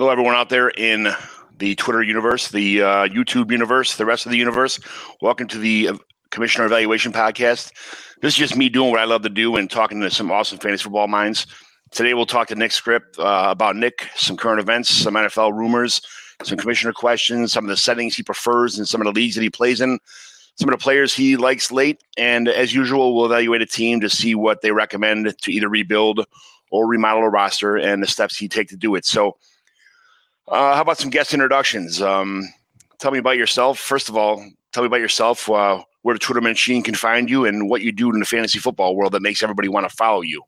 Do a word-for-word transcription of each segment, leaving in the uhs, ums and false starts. Hello, everyone out there in the Twitter universe, the uh, YouTube universe, the rest of the universe. Welcome to the Commissioner Evaluation Podcast. This is just me doing what I love to do and talking to some awesome fantasy football minds. Today, we'll talk to Nick Scripp uh, about Nick, some current events, some N F L rumors, some commissioner questions, some of the settings he prefers and some of the leagues that he plays in, some of the players he likes late. And as usual, we'll evaluate a team to see what they recommend to either rebuild or remodel a roster and the steps he take to do it. So uh, how about some guest introductions? Um, tell me about yourself. First of all, tell me about yourself, uh, where the Twitter machine can find you and what you do in the fantasy football world that makes everybody want to follow you.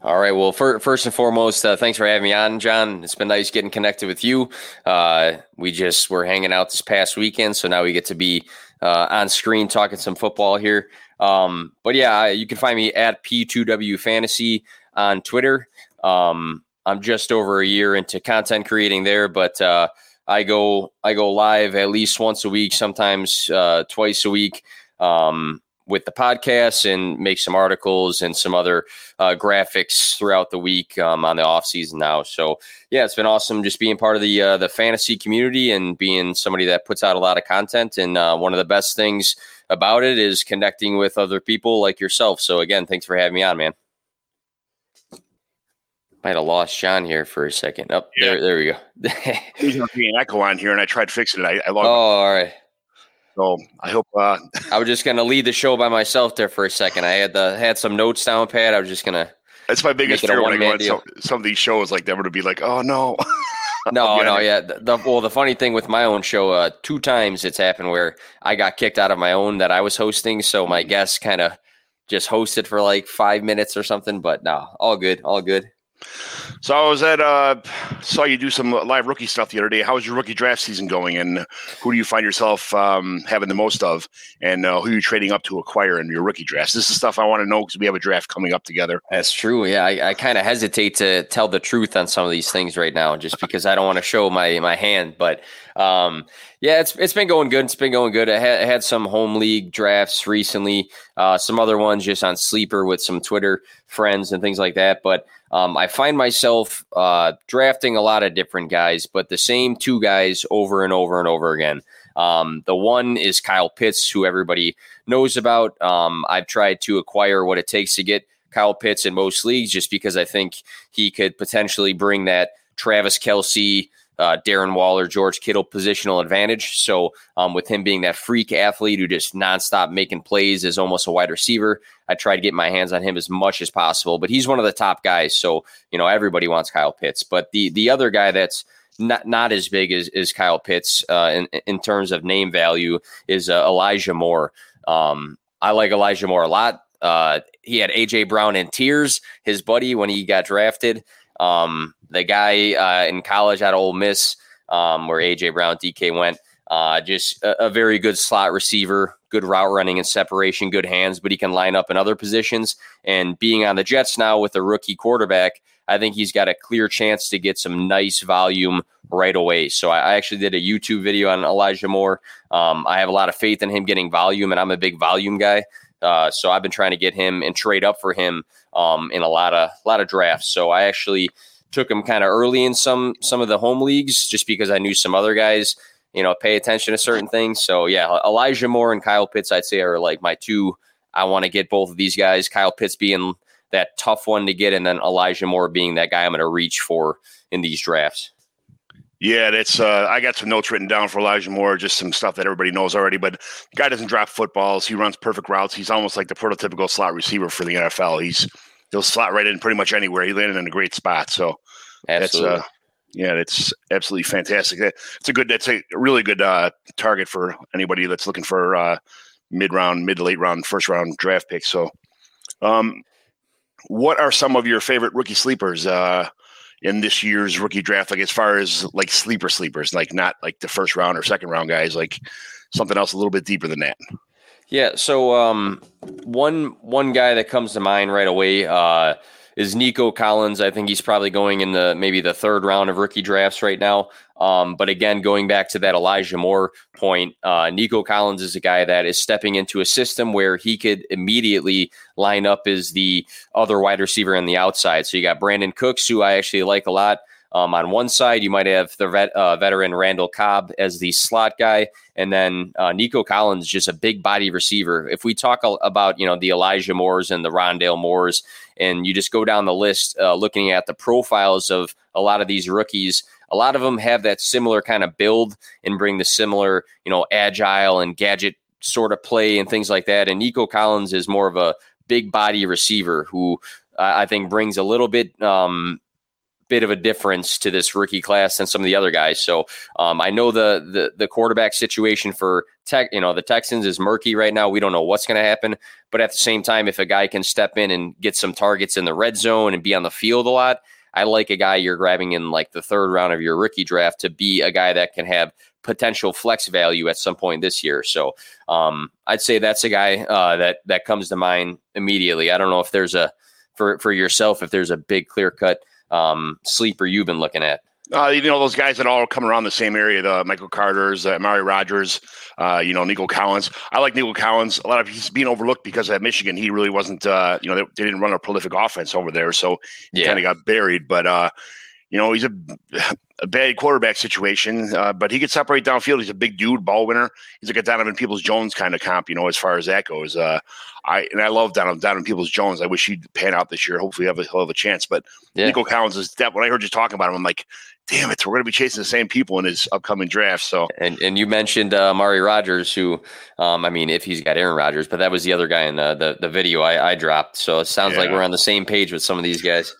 All right. Well, for, first and foremost, uh, thanks for having me on, John. It's been nice getting connected with you. Uh, we just were hanging out this past weekend, so now we get to be uh, on screen talking some football here. Um, but yeah, you can find me at P two W Fantasy on Twitter. Um, I'm just over a year into content creating there, but uh, I go I go live at least once a week, sometimes uh, twice a week. Um, with the podcast and make some articles and some other uh, graphics throughout the week um, on the off season now. So yeah, it's been awesome just being part of the uh, the fantasy community and being somebody that puts out a lot of content. And uh, one of the best things about it is connecting with other people like yourself. So again, thanks for having me on, man. Might have lost John here for a second. Oh, yeah. there, there we go. There's an echo on here and I tried fixing it. I, I logged Oh, all right. So I hope uh, I was just gonna lead the show by myself there for a second. I had the had some notes down, Pat. I was just gonna. That's my biggest fear when I go on some, some of these shows like that. Would be like, oh no, no, yeah. no, yeah. The, the, well, the funny thing with my own show, uh, two times it's happened where I got kicked out of my own that I was hosting, so my guests kind of just hosted for like five minutes or something. But no, all good, all good. So I was at uh, saw you do some live rookie stuff the other day. How was your rookie draft season going, and who do you find yourself um, having the most of, and uh, who are you trading up to acquire in your rookie drafts? This is stuff I want to know because we have a draft coming up together. That's true. Yeah, I, I kind of hesitate to tell the truth on some of these things right now, just because I don't want to show my my hand. But um, yeah, it's it's been going good. It's been going good. I had, I had some home league drafts recently, uh, some other ones just on Sleeper with some Twitter friends and things like that. But Um, I find myself uh, drafting a lot of different guys, but the same two guys over and over and over again. Um, the one is Kyle Pitts, who everybody knows about. Um, I've tried to acquire what it takes to get Kyle Pitts in most leagues just because I think he could potentially bring that Travis Kelce, uh, Darren Waller, George Kittle positional advantage. So um, with him being that freak athlete who just nonstop making plays is almost a wide receiver, I try to get my hands on him as much as possible, but he's one of the top guys. So, you know, everybody wants Kyle Pitts, but the, the other guy that's not, not as big as, as Kyle Pitts uh, in, in terms of name value is uh, Elijah Moore. Um, I like Elijah Moore a lot. Uh, he had A J. Brown in tears, his buddy, when he got drafted. Um, the guy uh, in college at Ole Miss, um, where A J. Brown, D K went, uh, just a, a very good slot receiver, good route running and separation, good hands, but he can line up in other positions. And being on the Jets now with a rookie quarterback, I think he's got a clear chance to get some nice volume right away. So I actually did a YouTube video on Elijah Moore. Um, I have a lot of faith in him getting volume, and I'm a big volume guy. Uh, so I've been trying to get him and trade up for him um, in a lot of a lot of drafts. So I actually took him kind of early in some some of the home leagues just because I knew some other guys, you know, pay attention to certain things. So yeah, Elijah Moore and Kyle Pitts, I'd say, are like my two. I want to get both of these guys. Kyle Pitts being that tough one to get, and then Elijah Moore being that guy I'm going to reach for in these drafts. Yeah, that's. Uh, I got some notes written down for Elijah Moore, just some stuff that everybody knows already. But the guy doesn't drop footballs. He runs perfect routes. He's almost like the prototypical slot receiver for the N F L. He's he'll slot right in pretty much anywhere. He landed in a great spot. So absolutely. that's uh, yeah, that's absolutely fantastic. That, it's a good. That's a really good uh, target for anybody that's looking for uh, mid round, mid to late round, first round draft picks. So, um, what are some of your favorite rookie sleepers? Uh, in this year's rookie draft, like as far as like sleeper sleepers, like not like the first round or second round guys, like something else a little bit deeper than that. Yeah. So um, one, one guy that comes to mind right away uh, is Nico Collins. I think he's probably going in the, maybe the third round of rookie drafts right now. Um, but again, going back to that Elijah Moore point, uh, Nico Collins is a guy that is stepping into a system where he could immediately line up as the other wide receiver on the outside. So you got Brandon Cooks, who I actually like a lot. Um, on one side, you might have the vet, uh, veteran Randall Cobb as the slot guy, and then uh, Nico Collins, just a big body receiver. If we talk about, you know, the Elijah Moores and the Rondale Moores, and you just go down the list, uh, looking at the profiles of a lot of these rookies, a lot of them have that similar kind of build and bring the similar, you know, agile and gadget sort of play and things like that. And Nico Collins is more of a big body receiver who uh, I think brings a little bit, um, bit of a difference to this rookie class than some of the other guys. So um, I know the, the the quarterback situation for tech, you know, the Texans is murky right now. We don't know what's going to happen. But at the same time, if a guy can step in and get some targets in the red zone and be on the field a lot, I like a guy you're grabbing in like the third round of your rookie draft to be a guy that can have potential flex value at some point this year. So um, I'd say that's a guy uh, that that comes to mind immediately. I don't know if there's a for for yourself if there's a big clear cut um, sleeper you've been looking at. Uh, you know, those guys that all come around the same area, the Michael Carters, uh, Amari Rodgers, uh, you know, Nico Collins. I like Nico Collins. A lot of he's being overlooked because at Michigan, he really wasn't, uh, you know, they, they didn't run a prolific offense over there. So he yeah. kind of got buried. But, uh, you know, he's a, a bad quarterback situation, uh, but he can separate downfield. He's a big dude, ball winner. He's like a Donovan Peoples-Jones kind of comp, you know, as far as that goes. Uh, I And I love Donovan, Donovan Peoples-Jones. I wish he'd pan out this year. Hopefully he'll have a, he'll have a chance. But yeah. Nico Collins is that. When I heard you talking about him, I'm like, damn it, we're going to be chasing the same people in his upcoming draft. So, and and you mentioned uh, Amari Rodgers, who, um, I mean, if he's got Aaron Rodgers, but that was the other guy in the the, the video I, I dropped. So it sounds yeah. like we're on the same page with some of these guys.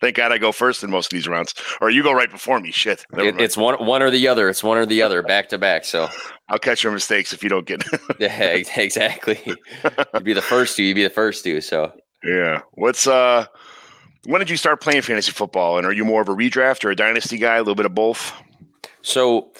Thank God I go first in most of these rounds, or you go right before me. Shit, it, it's one one or the other. It's one or the other, back to back. So I'll catch your mistakes if you don't get. Yeah, exactly. You'd be the first to. You'd be the first to. So yeah, what's uh. When did you start playing fantasy football, and are you more of a redraft or a dynasty guy, a little bit of both? So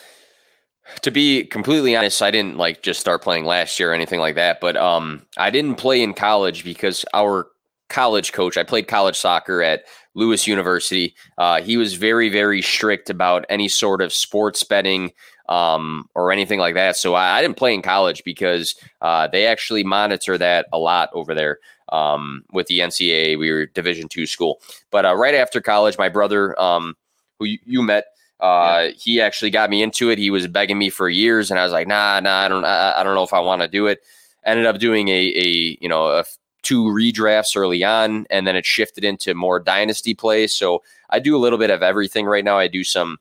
to be completely honest, I didn't like just start playing last year or anything like that, but um, I didn't play in college because our college coach, I played college soccer at Lewis University. Uh, he was very, very strict about any sort of sports betting um, or anything like that. So I, I didn't play in college because uh, they actually monitor that a lot over there. Um, with the N C double A, we were Division two school, but, uh, right after college, my brother, um, who you, you met, uh, yeah. he actually got me into it. He was begging me for years and I was like, nah, nah, I don't, I, I don't know if I want to do it. Ended up doing a, a, you know, a f- two redrafts early on, and then it shifted into more dynasty play. So I do a little bit of everything right now. I do some,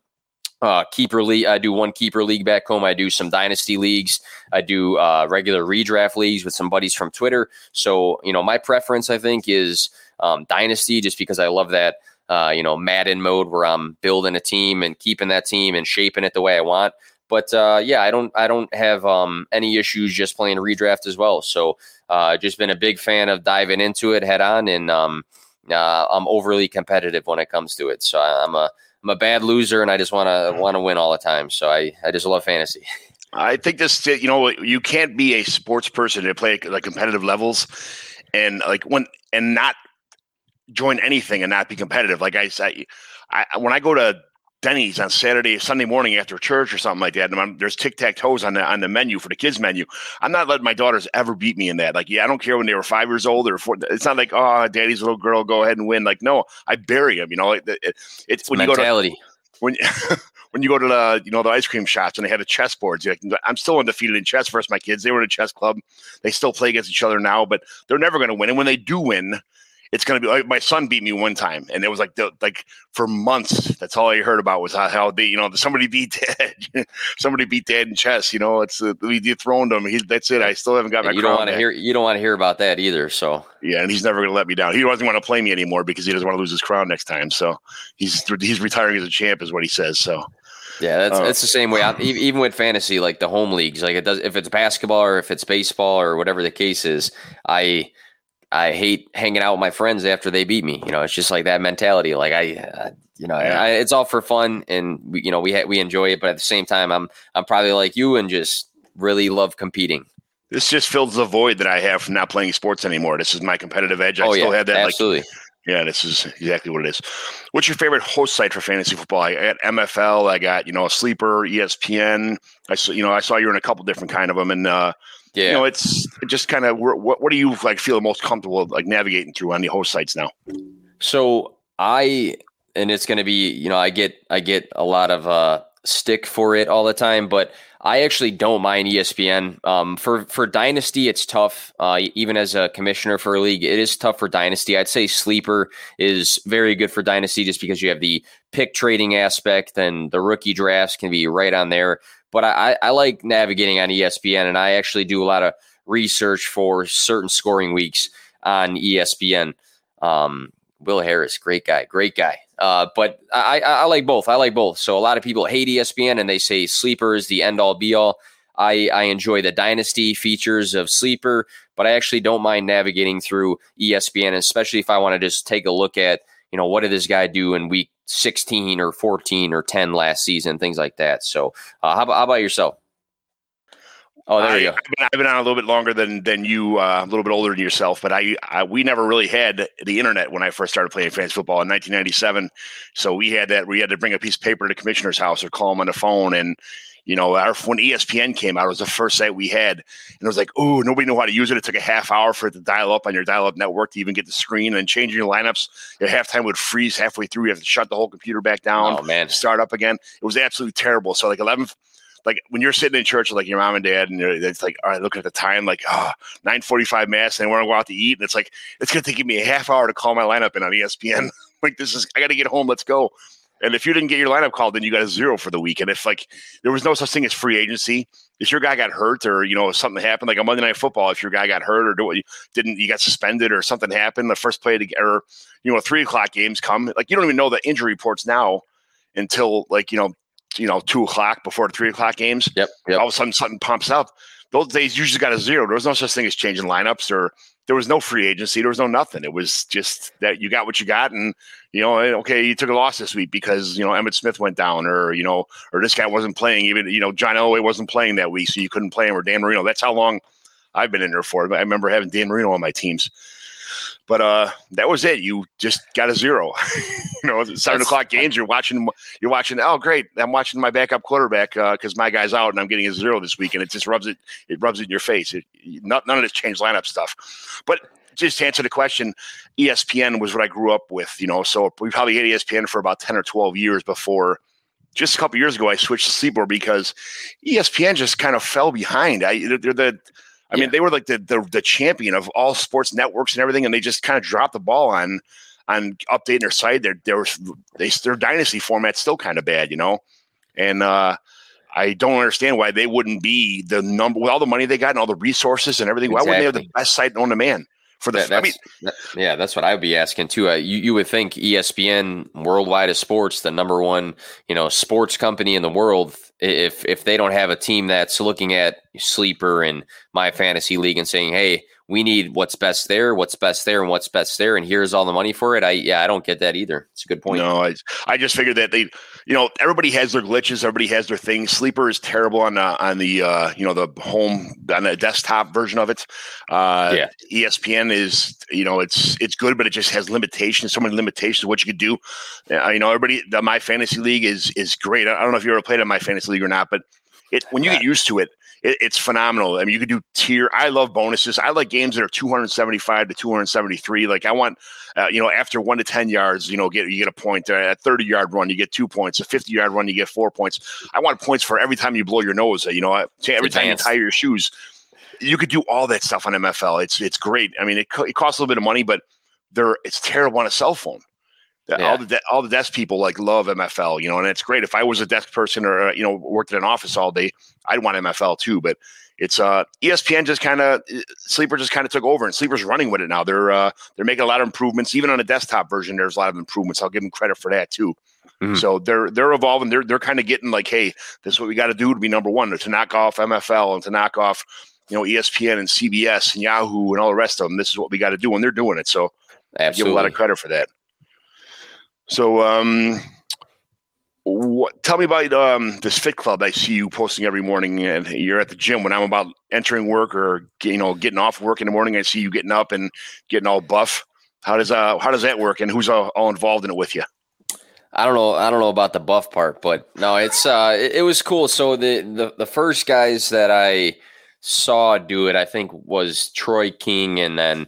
uh, keeper league. I do one keeper league back home. I do some dynasty leagues. I do uh, regular redraft leagues with some buddies from Twitter. So, you know, my preference, I think, is um, dynasty, just because I love that, uh, you know, Madden mode where I'm building a team and keeping that team and shaping it the way I want. But uh, yeah, I don't, I don't have um, any issues just playing redraft as well. So uh, just been a big fan of diving into it head on, and um, uh, I'm overly competitive when it comes to it. So I'm a I'm a bad loser, and I just want to want to win all the time. So I, I just love fantasy. I think this, you know, you can't be a sports person and play like competitive levels, and like when and not join anything and not be competitive. Like I said, I, when I go to Denny's on Saturday, Sunday morning after church or something like that, and I'm, there's tic-tac-toes on the on the menu for the kids menu. I'm not letting my daughters ever beat me in that. Like, yeah, I don't care when they were five years old or four. It's not like, oh, daddy's little girl, go ahead and win. Like, no, I bury them. You know, it, it, it's, it's when mentality. You go to when when you go to the you know the ice cream shops and they had the chess boards. Like, I'm still undefeated in chess versus my kids. They were in a chess club. They still play against each other now, but they're never going to win. And when they do win, it's going to be like my son beat me one time, and it was like, the, like for months, that's all I heard about was how, how they, you know, somebody beat dad, somebody beat dad in chess, you know, it's, uh, we dethroned him. He, that's it. I still haven't got my, you don't want to hear, you don't want to hear about that either. So yeah. And he's never going to let me down. He doesn't want to play me anymore because he doesn't want to lose his crown next time. So he's, he's retiring as a champ is what he says. So. Yeah, that's, uh, that's the same way. I'm, even with fantasy, like the home leagues, like it does, if it's basketball or if it's baseball or whatever the case is, I, I hate hanging out with my friends after they beat me. You know, it's just like that mentality. Like I, uh, you know, yeah. I, it's all for fun, and we, you know, we ha- we enjoy it. But at the same time, I'm I'm probably like you and just really love competing. This just fills the void that I have from not playing sports anymore. This is my competitive edge. I oh, still yeah, have that. Absolutely. Like, yeah, this is exactly what it is. What's your favorite host site for fantasy football? I got M F L. I got you know a sleeper, E S P N. I saw you know I saw you're in a couple different kind of them, and. uh Yeah. You know, it's just kind of what what do you like feel the most comfortable like navigating through on the host sites now? So I and it's going to be, you know, I get I get a lot of uh, stick for it all the time, but I actually don't mind E S P N. Um, for, for Dynasty, it's tough. Uh, even as a commissioner for a league, it is tough for Dynasty. I'd say Sleeper is very good for Dynasty just because you have the pick trading aspect, and the rookie drafts can be right on there. But I, I like navigating on E S P N, and I actually do a lot of research for certain scoring weeks on E S P N. Um, Will Harris, great guy, great guy. Uh, but I, I, I like both. I like both. So a lot of people hate E S P N and they say Sleeper is the end all be all. I, I enjoy the Dynasty features of Sleeper, but I actually don't mind navigating through E S P N, especially if I want to just take a look at, you know, what did this guy do in week sixteen or fourteen or ten last season, things like that. So uh, how, how about yourself? Oh, there I, you go. I've been, I've been on a little bit longer than than you, uh, a little bit older than yourself, but I, I we never really had the internet when I first started playing fantasy football in nineteen ninety-seven. So we had that. We had to bring a piece of paper to the commissioner's house or call him on the phone. And you know, our, when E S P N came out, it was the first site we had, and it was like, oh, nobody knew how to use it. It took a half hour for it to dial up on your dial-up network to even get the screen, and changing your lineups at halftime would freeze halfway through. You have to shut the whole computer back down. Oh man, start up again. It was absolutely terrible. So like eleven. Like when you're sitting in church with like your mom and dad, and it's like, all right, look at the time, like ah, oh, nine forty-five mass, and I want to go out to eat, and it's like it's going to take me a half hour to call my lineup in on E S P N. Like this is, I got to get home. Let's go. And if you didn't get your lineup called, then you got a zero for the week. And if like there was no such thing as free agency, if your guy got hurt or you know something happened, like on Monday Night Football, if your guy got hurt or didn't, you got suspended or something happened, the first play to, or you know three o'clock games come, like you don't even know the injury reports now until like you know. you know, two o'clock before the three o'clock games. Yep, yep. All of a sudden something pumps up. Those days you just got a zero. There was no such thing as changing lineups, or there was no free agency. There was no nothing. It was just that you got what you got. And, you know, okay, you took a loss this week because, you know, Emmitt Smith went down, or, you know, or this guy wasn't playing. Even, you know, John Elway wasn't playing that week, so you couldn't play him, or Dan Marino. That's how long I've been in there for. I remember having Dan Marino on my teams. But uh, that was it. You just got a zero. You know, seven o'clock games. You're watching. You're watching. Oh, great! I'm watching my backup quarterback because uh, my guy's out, and I'm getting a zero this week. And it just rubs it. It rubs it in your face. It, not, none of this changed lineup stuff. But just to answer the question, E S P N was what I grew up with. You know, so we probably had E S P N for about ten or twelve years before. Just a couple years ago, I switched to Sleeper because E S P N just kind of fell behind. I they're the. I mean, yeah. They were like the, the the champion of all sports networks and everything, and they just kind of dropped the ball on on updating their site. Their their they, their dynasty format's still kind of bad, you know. And uh, I don't understand why they wouldn't be the number with all the money they got and all the resources and everything. Exactly. Why wouldn't they have the best site known to man? For the, that, that's, I mean, that, yeah, that's what I would be asking too. Uh, you you would think E S P N Worldwide of Sports, the number one you know sports company in the world, if if they don't have a team that's looking at Sleeper and My Fantasy League and saying, hey, we need what's best there, what's best there, and what's best there, and here's all the money for it. I yeah, I don't get that either. It's a good point. No, I I just figured that they, you know, everybody has their glitches, everybody has their things. Sleeper is terrible on the on the uh, you know the home on the desktop version of it. Uh, yeah. E S P N is you know it's it's good, but it just has limitations. So many limitations of what you could do. Uh, you know, everybody the My Fantasy League is is great. I don't know if you ever played on My Fantasy League or not, but it when you get used to it. It, it's phenomenal. I mean, you could do tier. I love bonuses. I like games that are two seventy-five to two seventy-three. Like I want, uh, you know, after one to ten yards, you know, get you get a point. A thirty-yard run, you get two points. A fifty-yard run, you get four points. I want points for every time you blow your nose. You know, every time you tie your shoes. You could do all that stuff on M F L. It's it's great. I mean, it co- it costs a little bit of money, but they're it's terrible on a cell phone. Yeah. All the de- all the desk people like love M F L, you know, and it's great. If I was a desk person or uh, you know worked at an office all day, I'd want M F L too. But it's uh, E S P N just kind of Sleeper just kind of took over, and Sleeper's running with it now. They're uh, they're making a lot of improvements, even on a desktop version. There's a lot of improvements. I'll give them credit for that too. Mm-hmm. So they're they're evolving. They're they're kind of getting like, hey, this is what we got to do to be number one, to knock off M F L and to knock off you know E S P N and C B S and Yahoo and all the rest of them. This is what we got to do, and they're doing it. So I give them a lot of credit for that. So, um, what, tell me about um, this Fit Club I see you posting every morning, and you're at the gym when I'm about entering work or you know getting off work in the morning. I see you getting up and getting all buff. How does uh, how does that work, and who's all, all involved in it with you? I don't know. I don't know about the buff part, but no, it's uh, it, it was cool. So the, the the first guys that I saw do it, I think, was Troy King, and then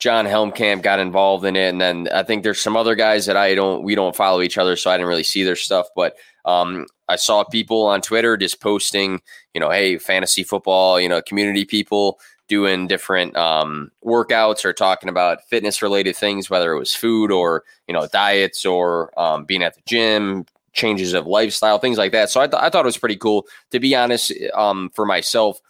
John Helmkamp got involved in it. And then I think there's some other guys that I don't, we don't follow each other, so I didn't really see their stuff. But um, I saw people on Twitter just posting, you know, hey, fantasy football, you know, community people doing different um, workouts or talking about fitness related things, whether it was food or, you know, diets or um, being at the gym, changes of lifestyle, things like that. So I, th- I thought it was pretty cool, to be honest, um, for myself.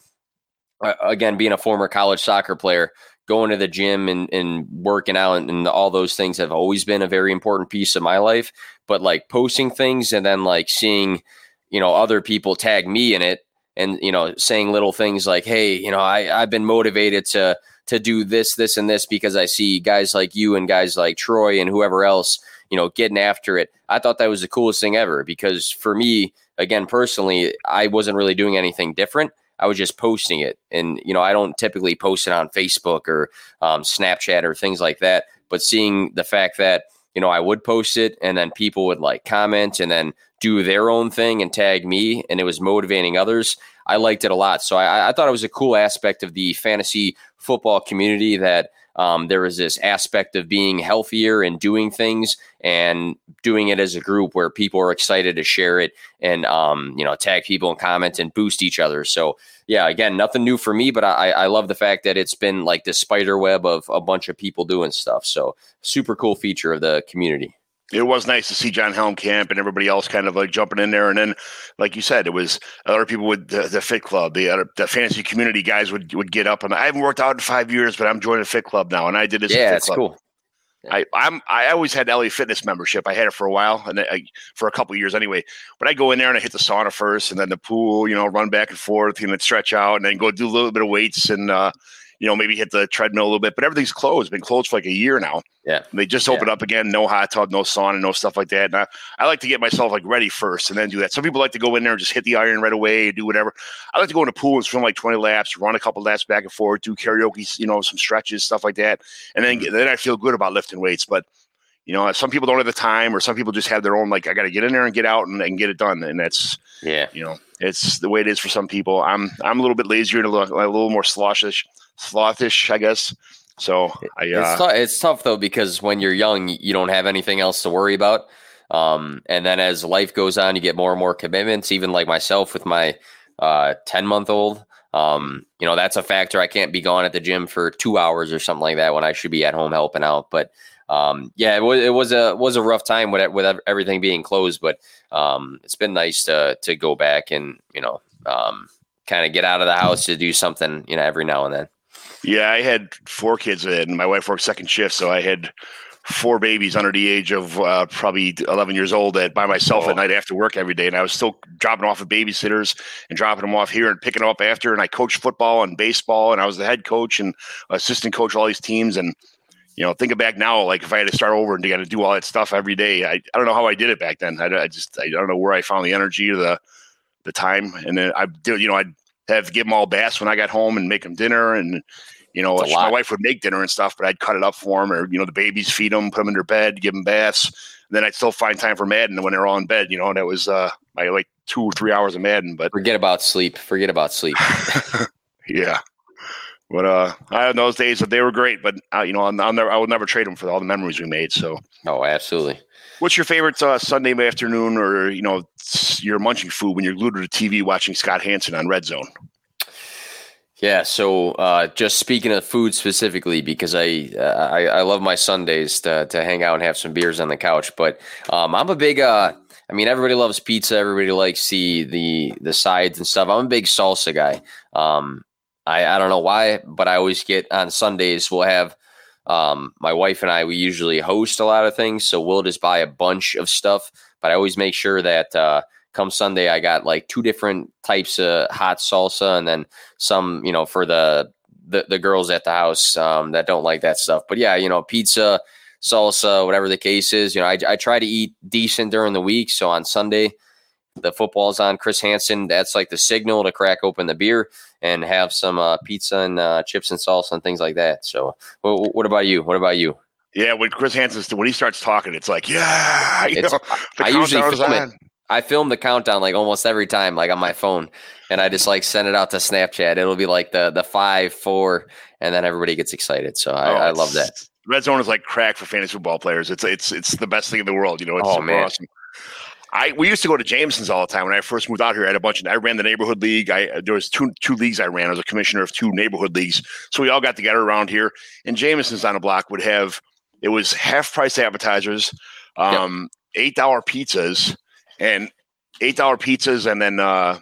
Uh, again, being a former college soccer player, going to the gym and, and working out and, and all those things have always been a very important piece of my life. But like posting things and then like seeing, you know, other people tag me in it and, you know, saying little things like, hey, you know, I, I've been motivated to to do this, this and this because I see guys like you and guys like Troy and whoever else, you know, getting after it. I thought that was the coolest thing ever, because for me, again, personally, I wasn't really doing anything different. I was just posting it. And, you know, I don't typically post it on Facebook or um, Snapchat or things like that. But seeing the fact that, you know, I would post it and then people would like comment and then do their own thing and tag me, and it was motivating others, I liked it a lot. So I, I thought it was a cool aspect of the fantasy football community that um, there was this aspect of being healthier and doing things and doing it as a group where people are excited to share it and, um, you know, tag people and comment and boost each other. So yeah, again, nothing new for me, but I, I love the fact that it's been like this spider web of a bunch of people doing stuff. So super cool feature of the community. It was nice to see John Helmkamp and everybody else kind of like jumping in there. And then, like you said, it was other people with the, the Fit Club, the other, the fantasy community guys would, would get up. And I haven't worked out in five years, but I'm joining the Fit Club now. And I did this. Yeah, it's cool. Yeah. I I'm I always had L A Fitness membership. I had it for a while, and I, for a couple of years anyway. But I go in there and I hit the sauna first, and then the pool. You know, run back and forth, and then stretch out, and then go do a little bit of weights and. uh You know, maybe hit the treadmill a little bit, but everything's closed. Been closed for like a year now. Yeah, and they just opened yeah. up again. No hot tub, no sauna, no stuff like that. And I, I like to get myself like ready first and then do that. Some people like to go in there and just hit the iron right away, do whatever. I like to go in the pool and swim like twenty laps, run a couple laps back and forth, do karaoke, you know, some stretches, stuff like that, and then then I feel good about lifting weights. But you know, some people don't have the time, or some people just have their own like I got to get in there and get out and, and get it done, and that's yeah, you know, it's the way it is for some people. I'm I'm a little bit lazier and a little, a little more sloshish. Slothish, I guess. So I, uh, it's, t- it's tough though, because when you're young, you don't have anything else to worry about. Um, and then as life goes on, you get more and more commitments, even like myself with my uh, ten month old, um, you know, that's a factor. I can't be gone at the gym for two hours or something like that when I should be at home helping out. But um, yeah, it was, it was a, was a rough time with, with everything being closed, but um, it's been nice to, to go back and, you know, um, kind of get out of the house to do something, you know, every now and then. Yeah, I had four kids and my wife worked second shift. So I had four babies under the age of uh, probably eleven years old that by myself oh. at night after work every day. And I was still dropping off of babysitters and dropping them off here and picking them up after. And I coached football and baseball, and I was the head coach and assistant coach of all these teams. And, you know, thinking back now, like if I had to start over and got to do all that stuff every day, I, I don't know how I did it back then. I, I just I don't know where I found the energy or the, the time. And then I did, you know, I'd have to give them all baths when I got home and make them dinner. And, you know, my wife would make dinner and stuff, but I'd cut it up for them, or, you know, the babies, feed them, put them in their bed, give them baths. And then I'd still find time for Madden when they're all in bed, you know, and that was uh, my, like two or three hours of Madden. But forget about sleep. Forget about sleep. Yeah. But uh, I had those days, but they were great. But, uh, you know, I'll, I'll never, I will never trade them for all the memories we made. So, oh, absolutely. What's your favorite uh, Sunday afternoon, or, you know, your munching food when you're glued to the T V watching Scott Hansen on Red Zone? Yeah. So uh, just speaking of food specifically, because I, uh, I I love my Sundays to to hang out and have some beers on the couch. But um, I'm a big, uh, I mean, everybody loves pizza. Everybody likes the, the, the sides and stuff. I'm a big salsa guy. Um, I, I don't know why, but I always get on Sundays. We'll have Um, my wife and I, we usually host a lot of things, so we'll just buy a bunch of stuff, but I always make sure that, uh, come Sunday, I got like two different types of hot salsa and then some, you know, for the, the, the girls at the house, um, that don't like that stuff, but yeah, you know, pizza, salsa, whatever the case is, you know, I, I try to eat decent during the week. So on Sunday, the football's on, Chris Hansen. That's like the signal to crack open the beer and have some uh, pizza and uh, chips and salsa and things like that. So, well, what about you? What about you? Yeah, when Chris Hansen, when he starts talking, it's like, yeah, you know, I usually film it. I film the countdown like almost every time, like on my phone, and I just like send it out to Snapchat. It'll be like the the five, four, and then everybody gets excited. So I, oh, I love that. Red Zone is like crack for fantasy football players. It's it's it's the best thing in the world. You know, it's oh, so man. awesome. I we used to go to Jameson's all the time when I first moved out here. I had a bunch of I ran the neighborhood league. I there was two two leagues I ran. I was a commissioner of two neighborhood leagues. So we all got together around here, and Jameson's on the block would have it was half price appetizers, um, yep. eight dollar pizzas. And eight dollar pizzas, and then uh,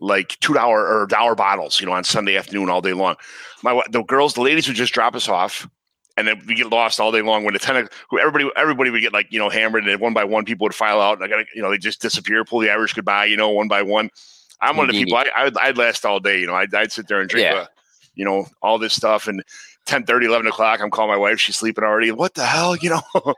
like two dollar or dollar bottles, you know, on Sunday afternoon all day long. My the girls, the ladies would just drop us off, and then we get lost all day long. When the ten, everybody, everybody would get like you know hammered, and one by one, people would file out. And I got you know they just disappear, pull the Irish goodbye, you know, one by one. I'm one of the people. I, I'd, I'd last all day, you know. I'd, I'd sit there and drink, yeah. uh, you know, all this stuff. And ten thirty, eleven o'clock, I'm calling my wife. She's sleeping already. What the hell, you know?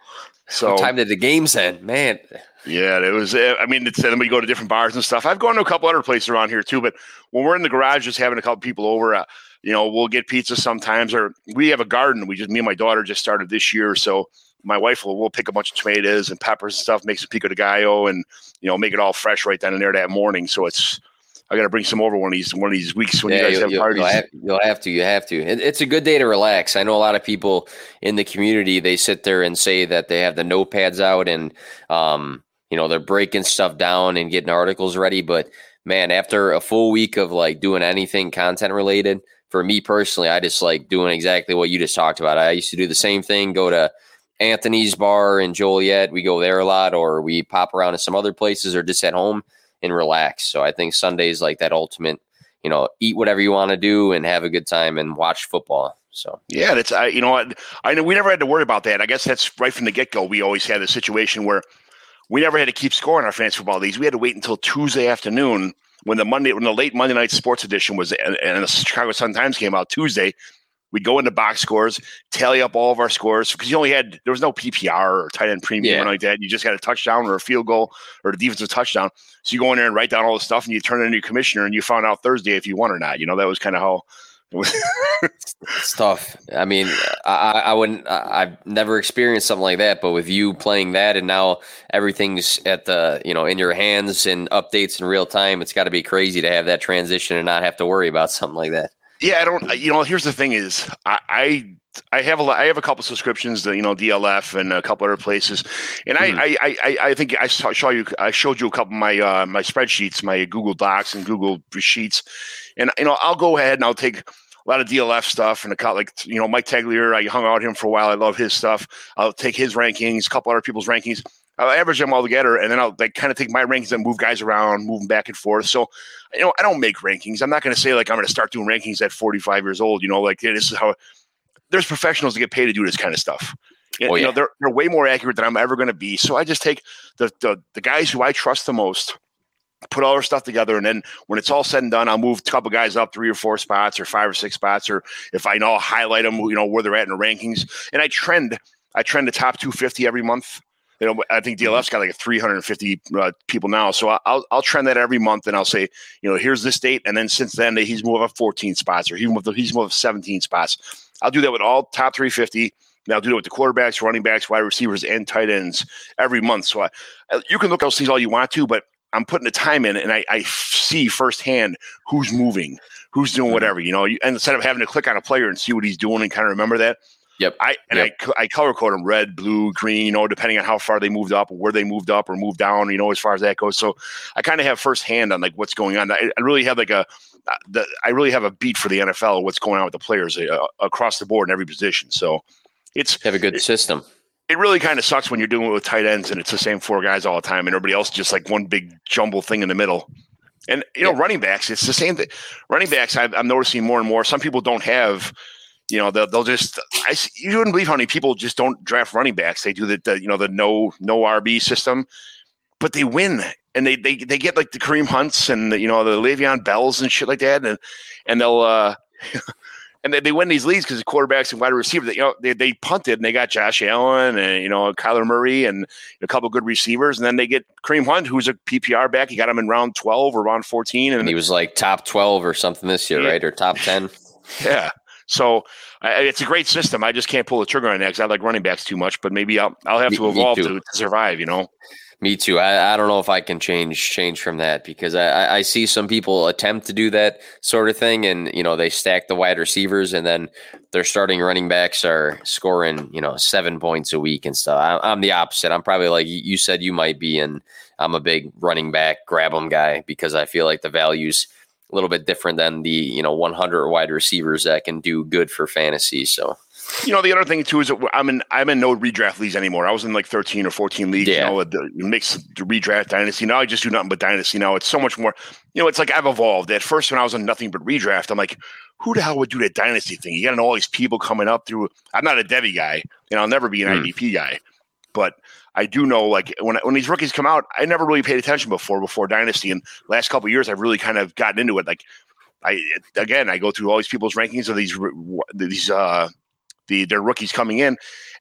So what time did the games end, man? Yeah, it was. I mean, it's, then we go to different bars and stuff. I've gone to a couple other places around here too, but when we're in the garage, just having a couple people over, uh, you know, we'll get pizza sometimes, or we have a garden. We just, me and my daughter just started this year, so my wife will we'll pick a bunch of tomatoes and peppers and stuff, make some pico de gallo, and you know, make it all fresh right then and there that morning. So it's, I got to bring some over one of these one of these weeks when yeah, you guys have you'll, parties. You'll have, you'll have to. You have to. It, it's a good day to relax. I know a lot of people in the community, they sit there and say that they have the notepads out and, um, you know, they're breaking stuff down and getting articles ready. But, man, after a full week of, like, doing anything content related, for me personally, I just like doing exactly what you just talked about. I used to do the same thing, go to Anthony's Bar in Joliet. We go there a lot, or we pop around to some other places, or just at home and relax. So I think Sunday's like that ultimate, you know, eat whatever you want to do and have a good time and watch football. So yeah, that's I, you know, I, I know we never had to worry about that. I guess that's right from the get go. We always had a situation where we never had to keep score in our fantasy football leagues. We had to wait until Tuesday afternoon when the Monday, when the late Monday night sports edition was, and, and the Chicago Sun Times came out Tuesday. We'd go into box scores, tally up all of our scores, because you only had there was no P P R or tight end premium yeah. or like that. You just had a touchdown or a field goal or a defensive touchdown. So you go in there and write down all the stuff, and you turn it into your commissioner, and you found out Thursday if you won or not. You know, that was kind of how it was. It's tough. I mean, I, I wouldn't. I, I've never experienced something like that, but with you playing that, and now everything's at the you know in your hands and updates in real time, it's got to be crazy to have that transition and not have to worry about something like that. Yeah, I don't. You know, here's the thing: is I, I, I have a, I have a couple subscriptions to you know D L F and a couple other places, and mm-hmm. I, I, I, I think I saw you, I showed you a couple of my uh, my spreadsheets, my Google Docs and Google Sheets, and you know I'll go ahead and I'll take a lot of D L F stuff and a like you know Mike Taglier. I hung out with him for a while. I love his stuff. I'll take his rankings, a couple other people's rankings. I'll average them all together, and then I'll like kind of take my rankings and move guys around, move them back and forth. So, you know, I don't make rankings. I'm not going to say like I'm going to start doing rankings at forty-five years old. You know, like yeah, this is how there's professionals that get paid to do this kind of stuff. You, oh, yeah. you know, they're they're way more accurate than I'm ever going to be. So I just take the, the the guys who I trust the most, put all their stuff together, and then when it's all said and done, I'll move a couple guys up three or four spots, or five or six spots, or if I know I'll highlight them, you know, where they're at in the rankings. And I trend I trend the top two hundred fifty every month. You know, I think D L F's got like a three hundred fifty uh, people now. So I'll I'll trend that every month, and I'll say, you know, here's this date, and then since then he's moved up fourteen spots, or he moved up, he's moved up seventeen spots. I'll do that with all top three hundred fifty. And I'll do that with the quarterbacks, running backs, wide receivers, and tight ends every month. So I, you can look at those things all you want to, but I'm putting the time in, and I, I see firsthand who's moving, who's doing whatever. You know, you, and instead of having to click on a player and see what he's doing and kind of remember that. Yep. I and yep. I, I color code them red, blue, green, you know, depending on how far they moved up, or where they moved up or moved down, you know, as far as that goes. So I kind of have firsthand on like what's going on. I, I really have like a, the, I really have a beat for the N F L, what's going on with the players uh, across the board in every position. So it's have a good it, system. It really kind of sucks when you're doing it with tight ends and it's the same four guys all the time, and everybody else just like one big jumble thing in the middle. And you know, yeah. running backs, it's the same thing. Running backs, I've, I'm noticing more and more. Some people don't have. You know, they'll, they'll just I, – you wouldn't believe how many people just don't draft running backs. They do the, the you know, the no no R B system, but they win. And they they, they get, like, the Kareem Hunts and, the, you know, the Le'Veon Bells and shit like that. And and they'll uh, – and they, they win these leagues because the quarterbacks and wide receivers, they, you know, they, they punted and they got Josh Allen and, you know, Kyler Murray and a couple of good receivers. And then they get Kareem Hunt, who's a P P R back. He got him in round twelve or round fourteen. And, and he was, like, top twelve or something this year, yeah. right, or top ten. Yeah. So I, it's a great system. I just can't pull the trigger on that because I like running backs too much, but maybe I'll, I'll have me, to evolve to, to survive, you know? Me too. I, I don't know if I can change change from that because I, I see some people attempt to do that sort of thing, and you know they stack the wide receivers, and then their starting running backs are scoring you know seven points a week and stuff. I, I'm the opposite. I'm probably like you said you might be, and I'm a big running back grab them guy because I feel like the value's a little bit different than the you know one hundred wide receivers that can do good for fantasy. So. You know, the other thing, too, is that I'm in I'm in no redraft leagues anymore. I was in like thirteen or fourteen leagues, yeah. you know, the mix the redraft dynasty. Now I just do nothing but dynasty. Now it's so much more, you know, it's like I've evolved. At first, when I was on nothing but redraft, I'm like, who the hell would do that dynasty thing? You got to know all these people coming up through. I'm not a Devy guy, and I'll never be an mm. I D P guy. But I do know, like, when when these rookies come out, I never really paid attention before, before dynasty. And last couple of years, I've really kind of gotten into it. Like, I again, I go through all these people's rankings of these, these, uh, The, their rookies coming in,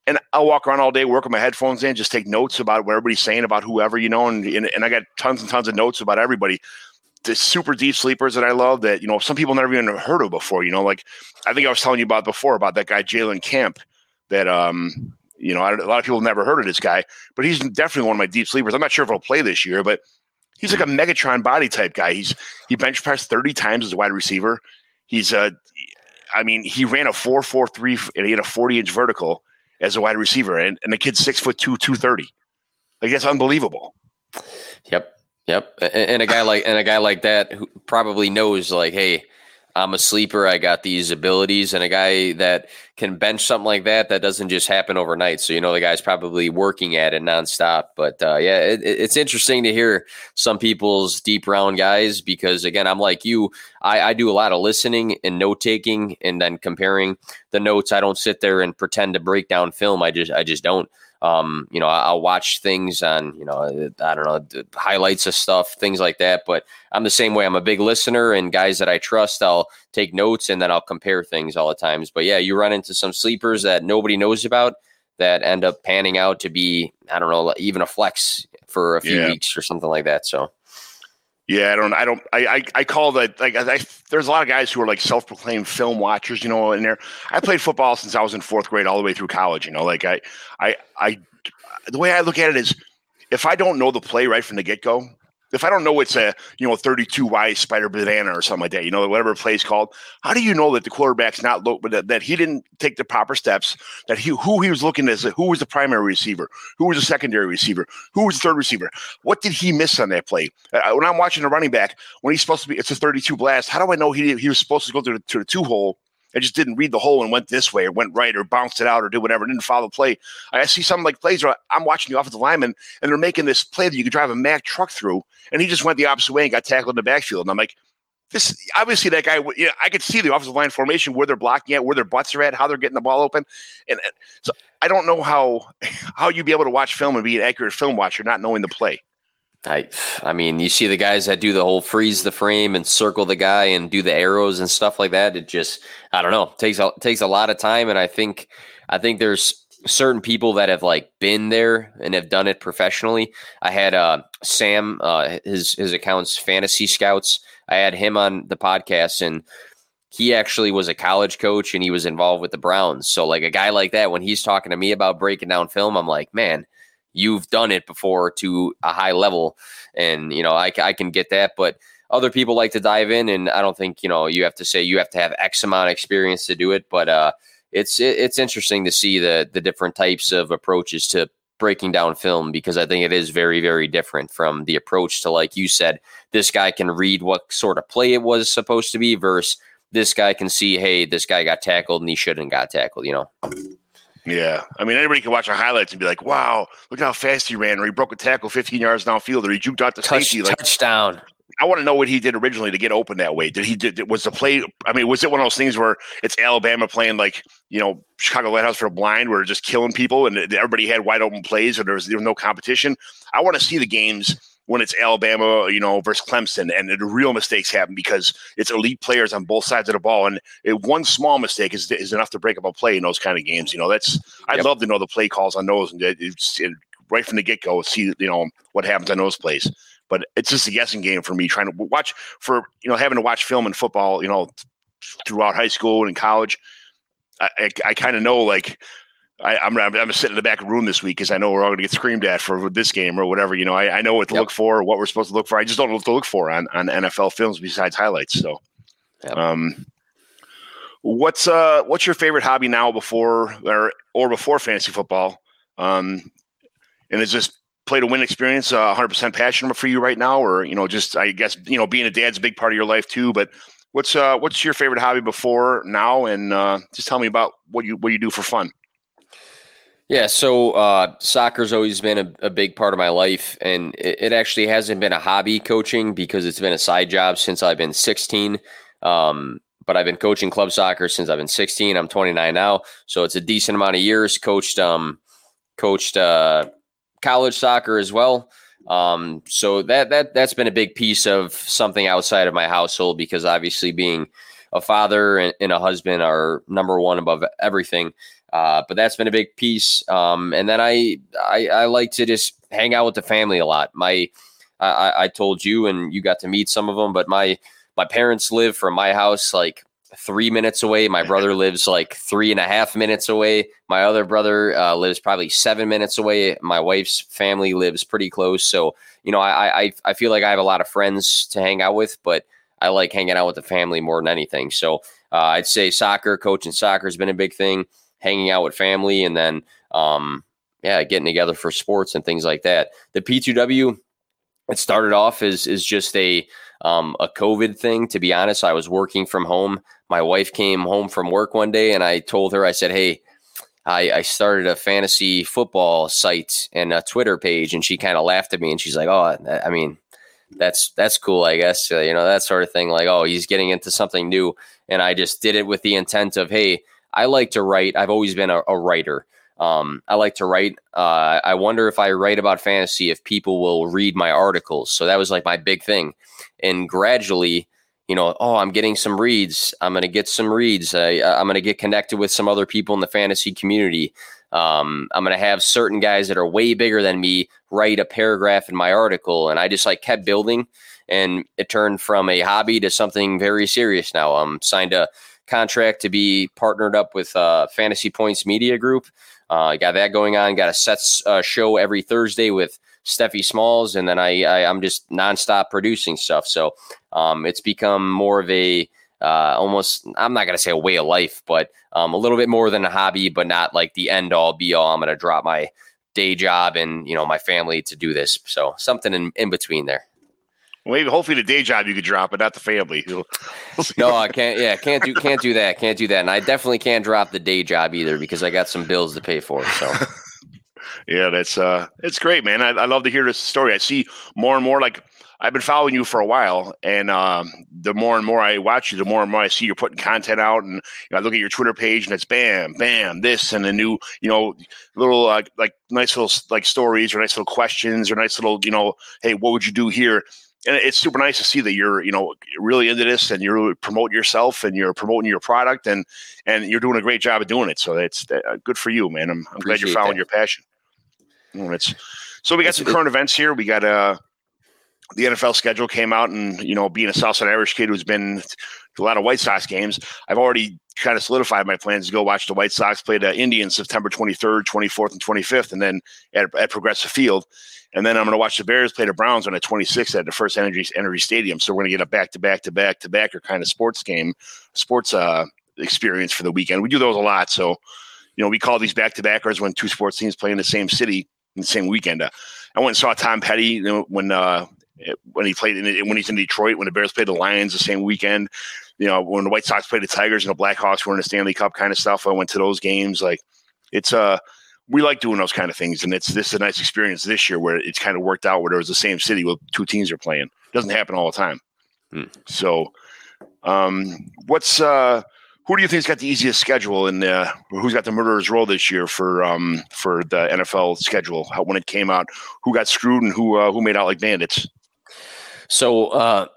and I'll walk around all day, work with my headphones in, just take notes about what everybody's saying about whoever, you know, and, and, and I got tons and tons of notes about everybody. The super deep sleepers that I love that, you know, some people never even heard of before, you know, like I think I was telling you about before about that guy, Jalen Camp, that, um, you know, I, a lot of people never heard of this guy, but he's definitely one of my deep sleepers. I'm not sure if he'll play this year, but he's like a Megatron body type guy. He's, he bench pressed thirty times as a wide receiver. He's a, uh, I mean, he ran a four four three, and he had a forty-inch vertical as a wide receiver, and, and the kid's six foot two, two thirty. Like that's unbelievable. Yep, yep. And, and a guy like and a guy like that who probably knows, like, hey, I'm a sleeper. I got these abilities, and a guy that can bench something like that that doesn't just happen overnight. So you know the guy's probably working at it nonstop. But uh, yeah, it, it's interesting to hear some people's deep round guys because again, I'm like you. I, I do a lot of listening and note taking, and then comparing the notes. I don't sit there and pretend to break down film. I just I just don't. Um, you know, I'll watch things on, you know, I don't know, highlights of stuff, things like that. But I'm the same way. I'm a big listener, and guys that I trust, I'll take notes and then I'll compare things all the times. But yeah, you run into some sleepers that nobody knows about that end up panning out to be, I don't know, even a flex for a few yeah. weeks or something like that. So. Yeah, I don't, I don't, I, I, I call that, like, I, there's a lot of guys who are like self-proclaimed film watchers, you know, in there. I played football since I was in fourth grade all the way through college, you know, like I, I, I, the way I look at it is if I don't know the play right from the get-go, if I don't know it's a, you know, thirty-two wide spider banana or something like that, you know, whatever play's called, how do you know that the quarterback's not low, that, that he didn't take the proper steps, that he, who he was looking at, who was the primary receiver, who was the secondary receiver, who was the third receiver? What did he miss on that play? Uh, when I'm watching a running back, when he's supposed to be, it's a thirty-two blast, how do I know he he was supposed to go to the, to the two hole and just didn't read the hole and went this way or went right or bounced it out or did whatever, didn't follow the play? I see something like plays where I'm watching the offensive lineman and they're making this play that you can drive a Mack truck through, and he just went the opposite way and got tackled in the backfield. And I'm like, this obviously that guy, you know, I could see the offensive line formation, where they're blocking at, where their butts are at, how they're getting the ball open. And so I don't know how how you'd be able to watch film and be an accurate film watcher not knowing the play. I, I mean, you see the guys that do the whole freeze the frame and circle the guy and do the arrows and stuff like that. It just, I don't know, takes a, takes a lot of time. And I think, I think there's certain people that have like been there and have done it professionally. I had uh, Sam, uh, his his account's Fantasy Scouts. I had him on the podcast, and he actually was a college coach and he was involved with the Browns. So like a guy like that, when he's talking to me about breaking down film, I'm like, man, you've done it before to a high level. And, you know, I, I can get that, but other people like to dive in, and I don't think, you know, you have to say you have to have X amount of experience to do it, but uh, it's, it, it's interesting to see the, the different types of approaches to breaking down film, because I think it is very, very different from the approach to, like you said, this guy can read what sort of play it was supposed to be versus this guy can see, hey, this guy got tackled and he shouldn't got tackled, you know? Yeah. I mean, anybody can watch our highlights and be like, wow, look at how fast he ran, or he broke a tackle fifteen yards downfield, or he juked out the Touch, safety. Like, touchdown. I want to know what he did originally to get open that way. Did he did was the play I mean, was it one of those things where it's Alabama playing like, you know, Chicago Lighthouse for the Blind, where just killing people and everybody had wide open plays, or there was, there was no competition? I want to see the games when it's Alabama, you know, versus Clemson, and the real mistakes happen because it's elite players on both sides of the ball, and it, one small mistake is is enough to break up a play in those kind of games. You know, that's I'd yep. love to know the play calls on those, and it's, it, right from the get go, see you know what happens on those plays. But it's just a guessing game for me, trying to watch for you know having to watch film in football, you know, throughout high school and college. I I, I kind of know, like, I, I'm I'm going to sit in the back room this week because I know we're all going to get screamed at for this game or whatever. You know, I, I know what to yep. look for, what we're supposed to look for. I just don't know what to look for on, on N F L films besides highlights. So, yep. um, what's uh what's your favorite hobby now before or or before fantasy football? Um, and is this play to win experience uh, one hundred percent passion for you right now, or you know, just I guess you know, being a dad's a big part of your life too, but. What's uh what's your favorite hobby before now, and uh, just tell me about what you what you do for fun. Yeah, so uh, soccer's always been a, a big part of my life, and it, it actually hasn't been a hobby coaching because it's been a side job since I've been sixteen. Um, but I've been coaching club soccer since I've been sixteen. I'm twenty-nine now, so it's a decent amount of years. Coached um coached uh, college soccer as well. Um, so that, that, that's been a big piece of something outside of my household, because obviously being a father and, and a husband are number one above everything. Uh, but that's been a big piece. Um, and then I, I, I like to just hang out with the family a lot. My, I, I told you, and you got to meet some of them, but my, my parents live from my house, like three minutes away. My brother lives like three and a half minutes away. My other brother uh, lives probably seven minutes away. My wife's family lives pretty close. So, you know, I, I, I feel like I have a lot of friends to hang out with, but I like hanging out with the family more than anything. So uh, I'd say soccer, coaching soccer has been a big thing, hanging out with family, and then, um, yeah, getting together for sports and things like that. The P two W, it started off as, is just a, Um, a COVID thing, to be honest. I was working from home. My wife came home from work one day, and I told her, I said, hey, I, I started a fantasy football site and a Twitter page. And she kind of laughed at me, and she's like, oh, I mean, that's, that's cool, I guess, uh, you know, that sort of thing. Like, oh, he's getting into something new. And I just did it with the intent of, hey, I like to write. I've always been a, a writer. Um, I like to write. Uh, I wonder if I write about fantasy, if people will read my articles. So that was like my big thing. And gradually, you know, oh, I'm getting some reads. I'm going to get some reads. I, I'm going to get connected with some other people in the fantasy community. Um, I'm going to have certain guys that are way bigger than me write a paragraph in my article. And I just like kept building, and it turned from a hobby to something very serious. Now I'm signed a contract to be partnered up with uh, Fantasy Points Media Group. I uh, got that going on. Got a set uh, show every Thursday with Steffi Smalls, and then I, I I'm just nonstop producing stuff. So um, it's become more of a uh, almost, I'm not gonna say a way of life, but um, a little bit more than a hobby, but not like the end all be all. I'm gonna drop my day job and you know my family to do this. So something in, in between there. Well, hopefully the day job you could drop, but not the family. No, I can't. Yeah, can't do can't do that. Can't do that. And I definitely can't drop the day job either, because I got some bills to pay for. So, yeah, that's uh, it's great, man. I, I love to hear this story. I see more and more. Like, I've been following you for a while, and um, the more and more I watch you, the more and more I see you're putting content out, and you know, I look at your Twitter page, and it's bam, bam, this, and a new, you know, little uh, like nice little like stories, or nice little questions, or nice little, you know, hey, what would you do here? And it's super nice to see that you're, you know, really into this, and you're really promoting yourself, and you're promoting your product, and, and you're doing a great job of doing it. So that's uh, good for you, man. I'm, I'm glad you're following that. Your passion. Mm, it's, so we got that's some current events here. We got uh, the N F L schedule came out, and, you know, being a Southside Irish kid who's been to a lot of White Sox games, I've already kind of solidified my plans to go watch the White Sox play the Indians September twenty-third, twenty-fourth, and twenty-fifth, and then at, at Progressive Field. And then I'm going to watch the Bears play the Browns on the twenty-sixth at the First Energy Energy Stadium. So we're going to get a back-to-back-to-back-to-back or kind of sports game, sports uh, experience for the weekend. We do those a lot. So, you know, we call these back-to-backers when two sports teams play in the same city in the same weekend. Uh, I went and saw Tom Petty you know, when uh, when he played in, when he's in Detroit, when the Bears played the Lions the same weekend. You know, when the White Sox played the Tigers and the Blackhawks were in the Stanley Cup kind of stuff. I went to those games. Like, it's a uh, we like doing those kind of things, and it's this is a nice experience this year where it's kind of worked out where there was the same city where two teams are playing. It doesn't happen all the time. Hmm. So, um, what's uh, who do you think's got the easiest schedule, and uh, who's got the murderer's row this year for um, for the N F L schedule? How, when it came out, who got screwed and who uh, who made out like bandits? So, uh,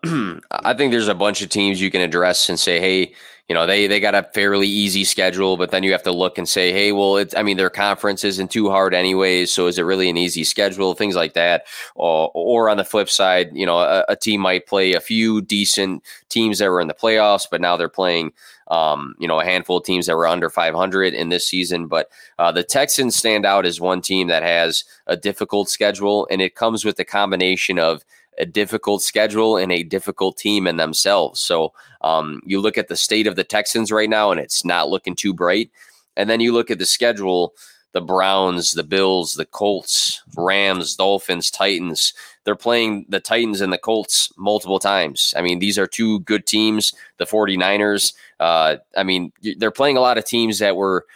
I think there's a bunch of teams you can address and say, hey, you know, they, they got a fairly easy schedule, but then you have to look and say, hey, well, it's, I mean, their conference isn't too hard anyways. So is it really an easy schedule? Things like that. Or, or on the flip side, you know, a, a team might play a few decent teams that were in the playoffs, but now they're playing um, you know, a handful of teams that were under five hundred in this season. But uh, the Texans stand out as one team that has a difficult schedule, and it comes with the combination of a difficult schedule and a difficult team in themselves. So um, you look at the state of the Texans right now, and it's not looking too bright. And then you look at the schedule, the Browns, the Bills, the Colts, Rams, Dolphins, Titans. They're playing the Titans and the Colts multiple times. I mean, these are two good teams, the 49ers. Uh, I mean, they're playing a lot of teams that were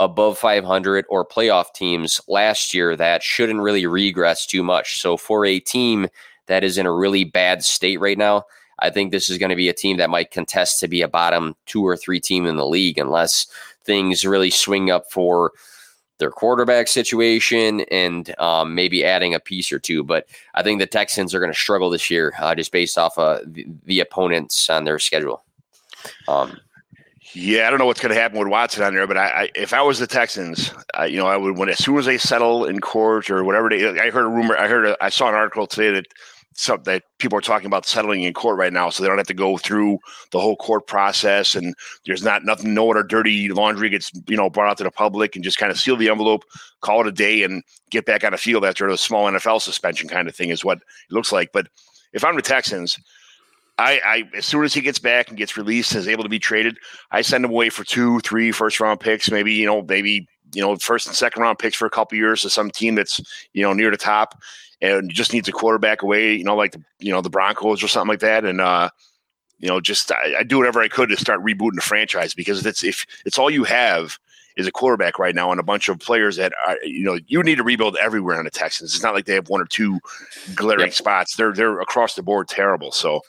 above five hundred or playoff teams last year that shouldn't really regress too much. So for a team that is in a really bad state right now, I think this is going to be a team that might contest to be a bottom two or three team in the league unless things really swing up for their quarterback situation and um, maybe adding a piece or two. But I think the Texans are going to struggle this year uh, just based off uh, the, the opponents on their schedule. Um, yeah, I don't know what's going to happen with Watson on there, but I, I, if I was the Texans, I, you know, I would when as soon as they settle in court or whatever. They, I heard a rumor. I heard a, I saw an article today that. Something that people are talking about settling in court right now, so they don't have to go through the whole court process, and there's not nothing, no other dirty laundry gets, you know, brought out to the public, and just kind of seal the envelope, call it a day, and get back on the field after a small N F L suspension kind of thing is what it looks like. But if I'm the Texans, I, I as soon as he gets back and gets released and is able to be traded, I send him away for two, three first round picks, maybe, you know, maybe, you know, first and second round picks for a couple of years to some team that's, you know, near the top and just needs a quarterback away, you know, like, the, you know, the Broncos or something like that. And, uh, you know, just I, I do whatever I could to start rebooting the franchise, because it's, if it's all you have is a quarterback right now and a bunch of players that are, you know, you need to rebuild everywhere on the Texans. It's not like they have one or two glaring yep. spots. They're, they're across the board terrible. So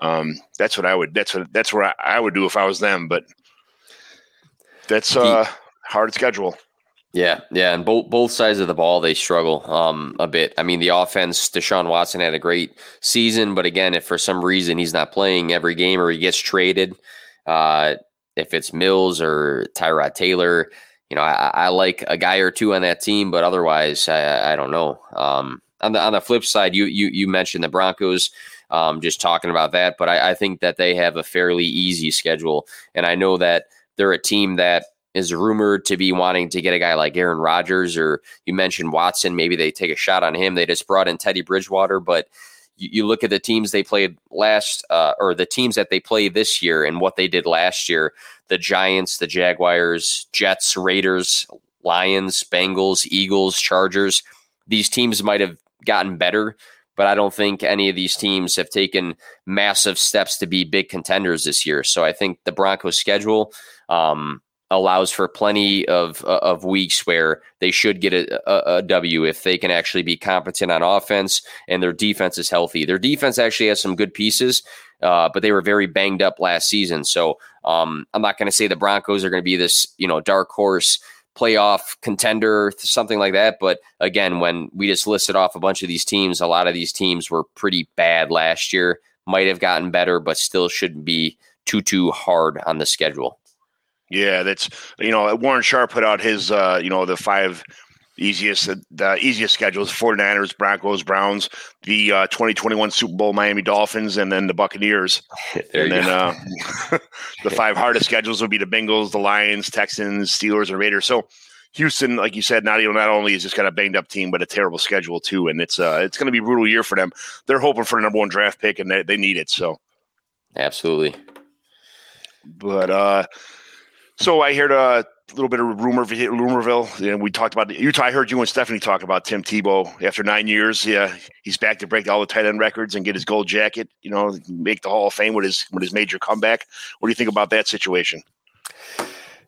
um, that's what I would, that's what, that's what I, I would do if I was them, but that's, uh, he- hard schedule. Yeah, yeah, and both both sides of the ball, they struggle um, a bit. I mean, the offense, Deshaun Watson had a great season, but again, if for some reason he's not playing every game or he gets traded, uh, if it's Mills or Tyrod Taylor, you know, I, I like a guy or two on that team, but otherwise, I, I don't know. Um, on the on the flip side, you you you mentioned the Broncos. Um, just talking about that, but I, I think that they have a fairly easy schedule, and I know that they're a team that is rumored to be wanting to get a guy like Aaron Rodgers, or you mentioned Watson. Maybe they take a shot on him. They just brought in Teddy Bridgewater, but you, you look at the teams they played last uh, or the teams that they play this year and what they did last year, the Giants, the Jaguars, Jets, Raiders, Lions, Bengals, Eagles, Chargers. These teams might've gotten better, but I don't think any of these teams have taken massive steps to be big contenders this year. So I think the Broncos schedule, um, allows for plenty of uh, of weeks where they should get a, a, a W if they can actually be competent on offense and their defense is healthy. Their defense actually has some good pieces, uh, but they were very banged up last season. So um, I'm not going to say the Broncos are going to be this, you know, dark horse playoff contender, something like that. But again, when we just listed off a bunch of these teams, a lot of these teams were pretty bad last year, might have gotten better, but still shouldn't be too, too hard on the schedule. Yeah, that's, you know, Warren Sharp put out his, uh, you know, the five easiest, the easiest schedules, forty-niners, Broncos, Browns, the uh, twenty twenty-one Super Bowl, Miami Dolphins, and then the Buccaneers. There and you then go. Uh, the five hardest schedules would be the Bengals, the Lions, Texans, Steelers, and Raiders. So Houston, like you said, not, you know, not only is just got a banged up team, but a terrible schedule too. And it's uh, it's going to be a brutal year for them. They're hoping for a number one draft pick, and they, they need it. So absolutely. But, uh, so I heard a little bit of rumor, Rumorville, and we talked about Utah. I heard you and Stephanie talk about Tim Tebow after nine years. Yeah, he's back to break all the tight end records and get his gold jacket. You know, make the Hall of Fame with his with his major comeback. What do you think about that situation?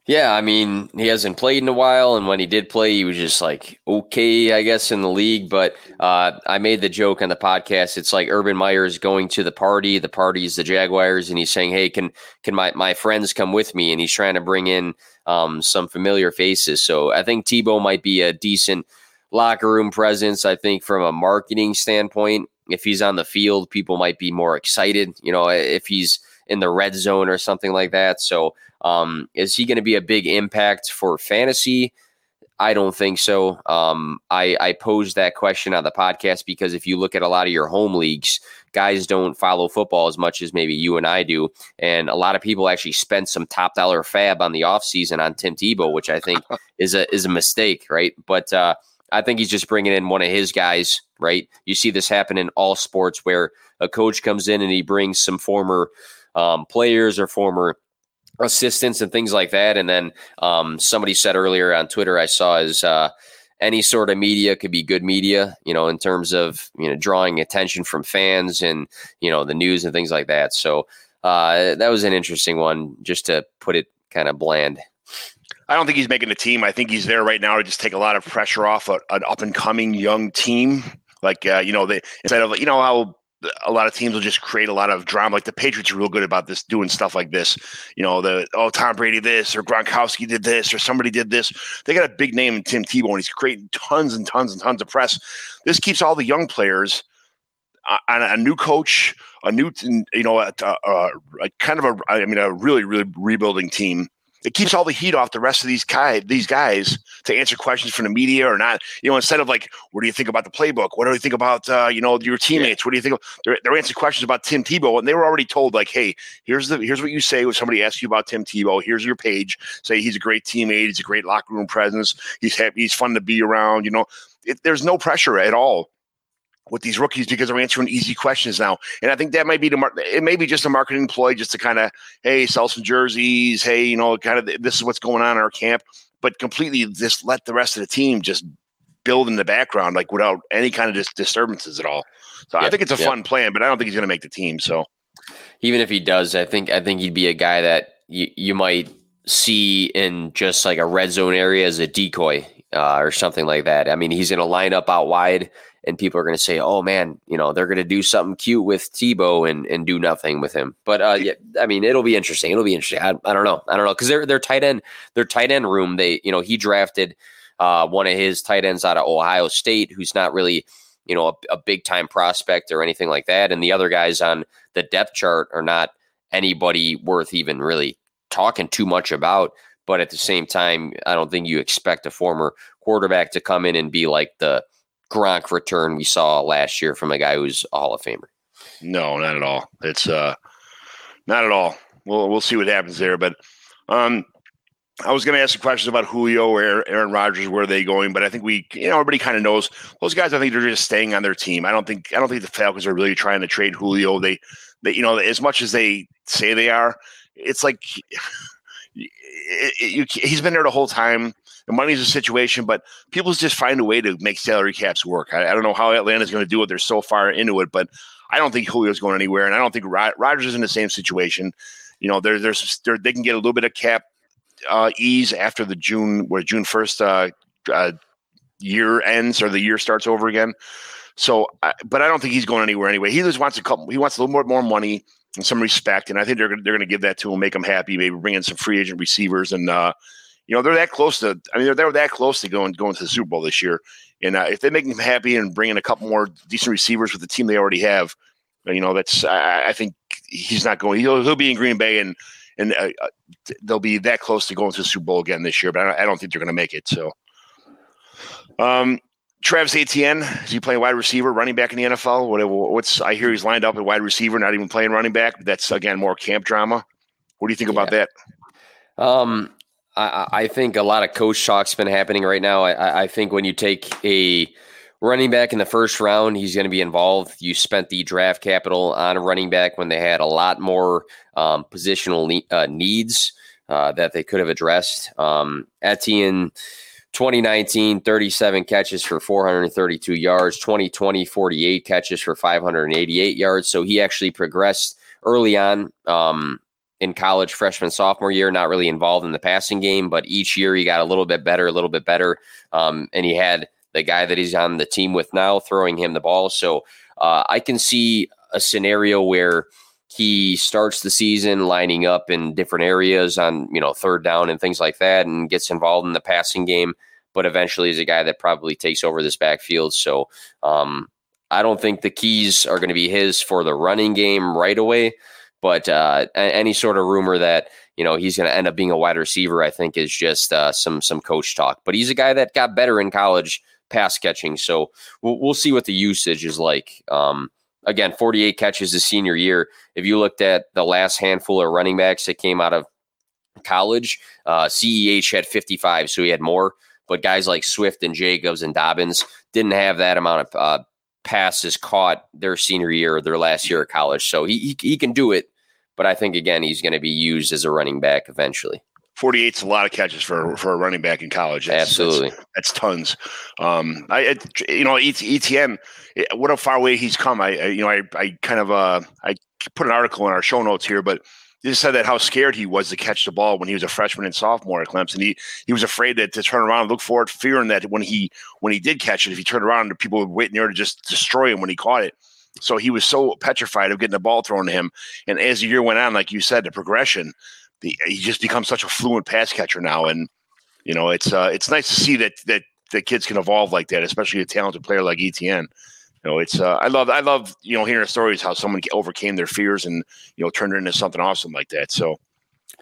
Yeah, I mean, he hasn't played in a while, and when he did play, he was just like, okay, I guess, in the league. But uh, I made the joke on the podcast. It's like Urban Meyer's going to the party. The party's the Jaguars, and he's saying, hey, can can my, my friends come with me? And he's trying to bring in um, some familiar faces. So I think Tebow might be a decent locker room presence. I think from a marketing standpoint, if he's on the field, people might be more excited, you know, if he's in the red zone or something like that. So, Um, is he going to be a big impact for fantasy? I don't think so. Um, I, I posed that question on the podcast because if you look at a lot of your home leagues, guys don't follow football as much as maybe you and I do. And a lot of people actually spent some top dollar fab on the offseason on Tim Tebow, which I think is a is a mistake, right? But uh, I think he's just bringing in one of his guys, right? You see this happen in all sports where a coach comes in and he brings some former um, players or former assistants and things like that. And then um, somebody said earlier on Twitter, I saw is uh, any sort of media could be good media, you know, in terms of, you know, drawing attention from fans and, you know, the news and things like that. So uh, that was an interesting one, just to put it kind of bland. I don't think he's making the team. I think he's there right now to just take a lot of pressure off a, an up and coming young team. Like, uh, you know, they, instead of, you know, how a lot of teams will just create a lot of drama. Like the Patriots are real good about this, doing stuff like this. You know, the, oh, Tom Brady this, or Gronkowski did this, or somebody did this. They got a big name in Tim Tebow, and he's creating tons and tons and tons of press. This keeps all the young players on a new coach, a new, you know, a, a, a, a kind of a, I mean, a really, really rebuilding team. It keeps all the heat off the rest of these guys, these guys to answer questions from the media or not. You know, instead of like, what do you think about the playbook? What do you think about, uh, you know, your teammates? What do you think? Of? They're, they're answering questions about Tim Tebow, and they were already told like, hey, here's the here's what you say when somebody asks you about Tim Tebow. Here's your page. Say he's a great teammate. He's a great locker room presence. He's happy. He's fun to be around. You know, it, there's no pressure at all with these rookies because they're answering easy questions now. And I think that might be the mar- it may be just a marketing ploy just to kind of, hey, sell some jerseys. Hey, you know, kind of this is what's going on in our camp, but completely just let the rest of the team just build in the background, like without any kind of dis- disturbances at all. So yeah, I think it's a yeah. fun plan, but I don't think he's going to make the team. So even if he does, I think, I think he'd be a guy that y- you might see in just like a red zone area as a decoy uh, or something like that. I mean, he's in a lineup out wide, and people are going to say, oh, man, you know, they're going to do something cute with Tebow and, and do nothing with him. But, uh, yeah, I mean, it'll be interesting. It'll be interesting. I, I don't know. I don't know. Because their, their tight end, their tight end room, they, you know, he drafted uh, one of his tight ends out of Ohio State who's not really, you know, a, a big time prospect or anything like that. And the other guys on the depth chart are not anybody worth even really talking too much about. But at the same time, I don't think you expect a former quarterback to come in and be like the Gronk return we saw last year from a guy who's a Hall of Famer. No, not at all. It's uh, not at all. We'll we'll see what happens there. But um, I was going to ask some questions about Julio or Aaron Rodgers. Where are they going? But I think we, you know, everybody kind of knows those guys. I think they're just staying on their team. I don't think I don't think the Falcons are really trying to trade Julio. They, they you know, as much as they say they are, it's like it, it, you, he's been there the whole time. The money's a situation, but people just find a way to make salary caps work. I, I don't know how Atlanta's going to do it. They're so far into it, but I don't think Julio's going anywhere, and I don't think Rod- Rodgers is in the same situation. You know, there, there's there, they can get a little bit of cap uh, ease after the June, where June first uh, uh, year ends or the year starts over again. So, I, but I don't think he's going anywhere anyway. He just wants a couple. He wants a little more more money and some respect, and I think they're they're going to give that to him, make him happy, maybe bring in some free agent receivers and. Uh, You know, they're that close to – I mean, they're, they're that close to going going to the Super Bowl this year. And uh, if they make them happy and bring in a couple more decent receivers with the team they already have, you know, that's – I think he's not going – he'll, he'll be in Green Bay and and uh, they'll be that close to going to the Super Bowl again this year. But I don't, I don't think they're going to make it. So, um, Travis Etienne, is he playing wide receiver, running back in the N F L? What, what's I hear he's lined up at wide receiver, not even playing running back. But that's, again, more camp drama. What do you think about yeah. that? Um. I, I think a lot of coach talk's been happening right now. I, I think when you take a running back in the first round, he's going to be involved. You spent the draft capital on a running back when they had a lot more um, positional ne- uh, needs uh, that they could have addressed. Um, Etienne, twenty nineteen, thirty-seven catches for four hundred thirty-two yards. twenty twenty, forty-eight catches for five hundred eighty-eight yards. So he actually progressed early on. Um, in college, freshman, sophomore year, not really involved in the passing game, but each year he got a little bit better, a little bit better. Um, and he had the guy that he's on the team with now throwing him the ball. So uh, I can see a scenario where he starts the season lining up in different areas on, you know, third down and things like that and gets involved in the passing game, but eventually is a guy that probably takes over this backfield. So um, I don't think the keys are going to be his for the running game right away. But uh, any sort of rumor that you know, he's going to end up being a wide receiver, I think, is just uh, some some coach talk. But he's a guy that got better in college pass catching. So we'll, we'll see what the usage is like. Um, again, forty-eight catches his senior year. If you looked at the last handful of running backs that came out of college, uh, C E H had fifty-five, so he had more. But guys like Swift and Jacobs and Dobbins didn't have that amount of uh, passes caught their senior year or their last year at college. So he he, he can do it. But I think, again, he's going to be used as a running back eventually. forty-eight is a lot of catches for for a running back in college. That's, Absolutely, that's, that's tons. Um, I you know E T N, what a far way he's come. I, I you know I I kind of uh I put an article in our show notes here, but they said that how scared he was to catch the ball when he was a freshman and sophomore at Clemson. He he was afraid that to turn around and look for it, fearing that when he when he did catch it, if he turned around, people would wait near to just destroy him when he caught it. So he was so petrified of getting the ball thrown to him. And as the year went on, like you said, the progression, the, he just becomes such a fluent pass catcher now. And, you know, it's uh, it's nice to see that that the kids can evolve like that, especially a talented player like E T N. You know, it's uh, I love I love, you know, hearing stories how someone overcame their fears and, you know, turned it into something awesome like that. So.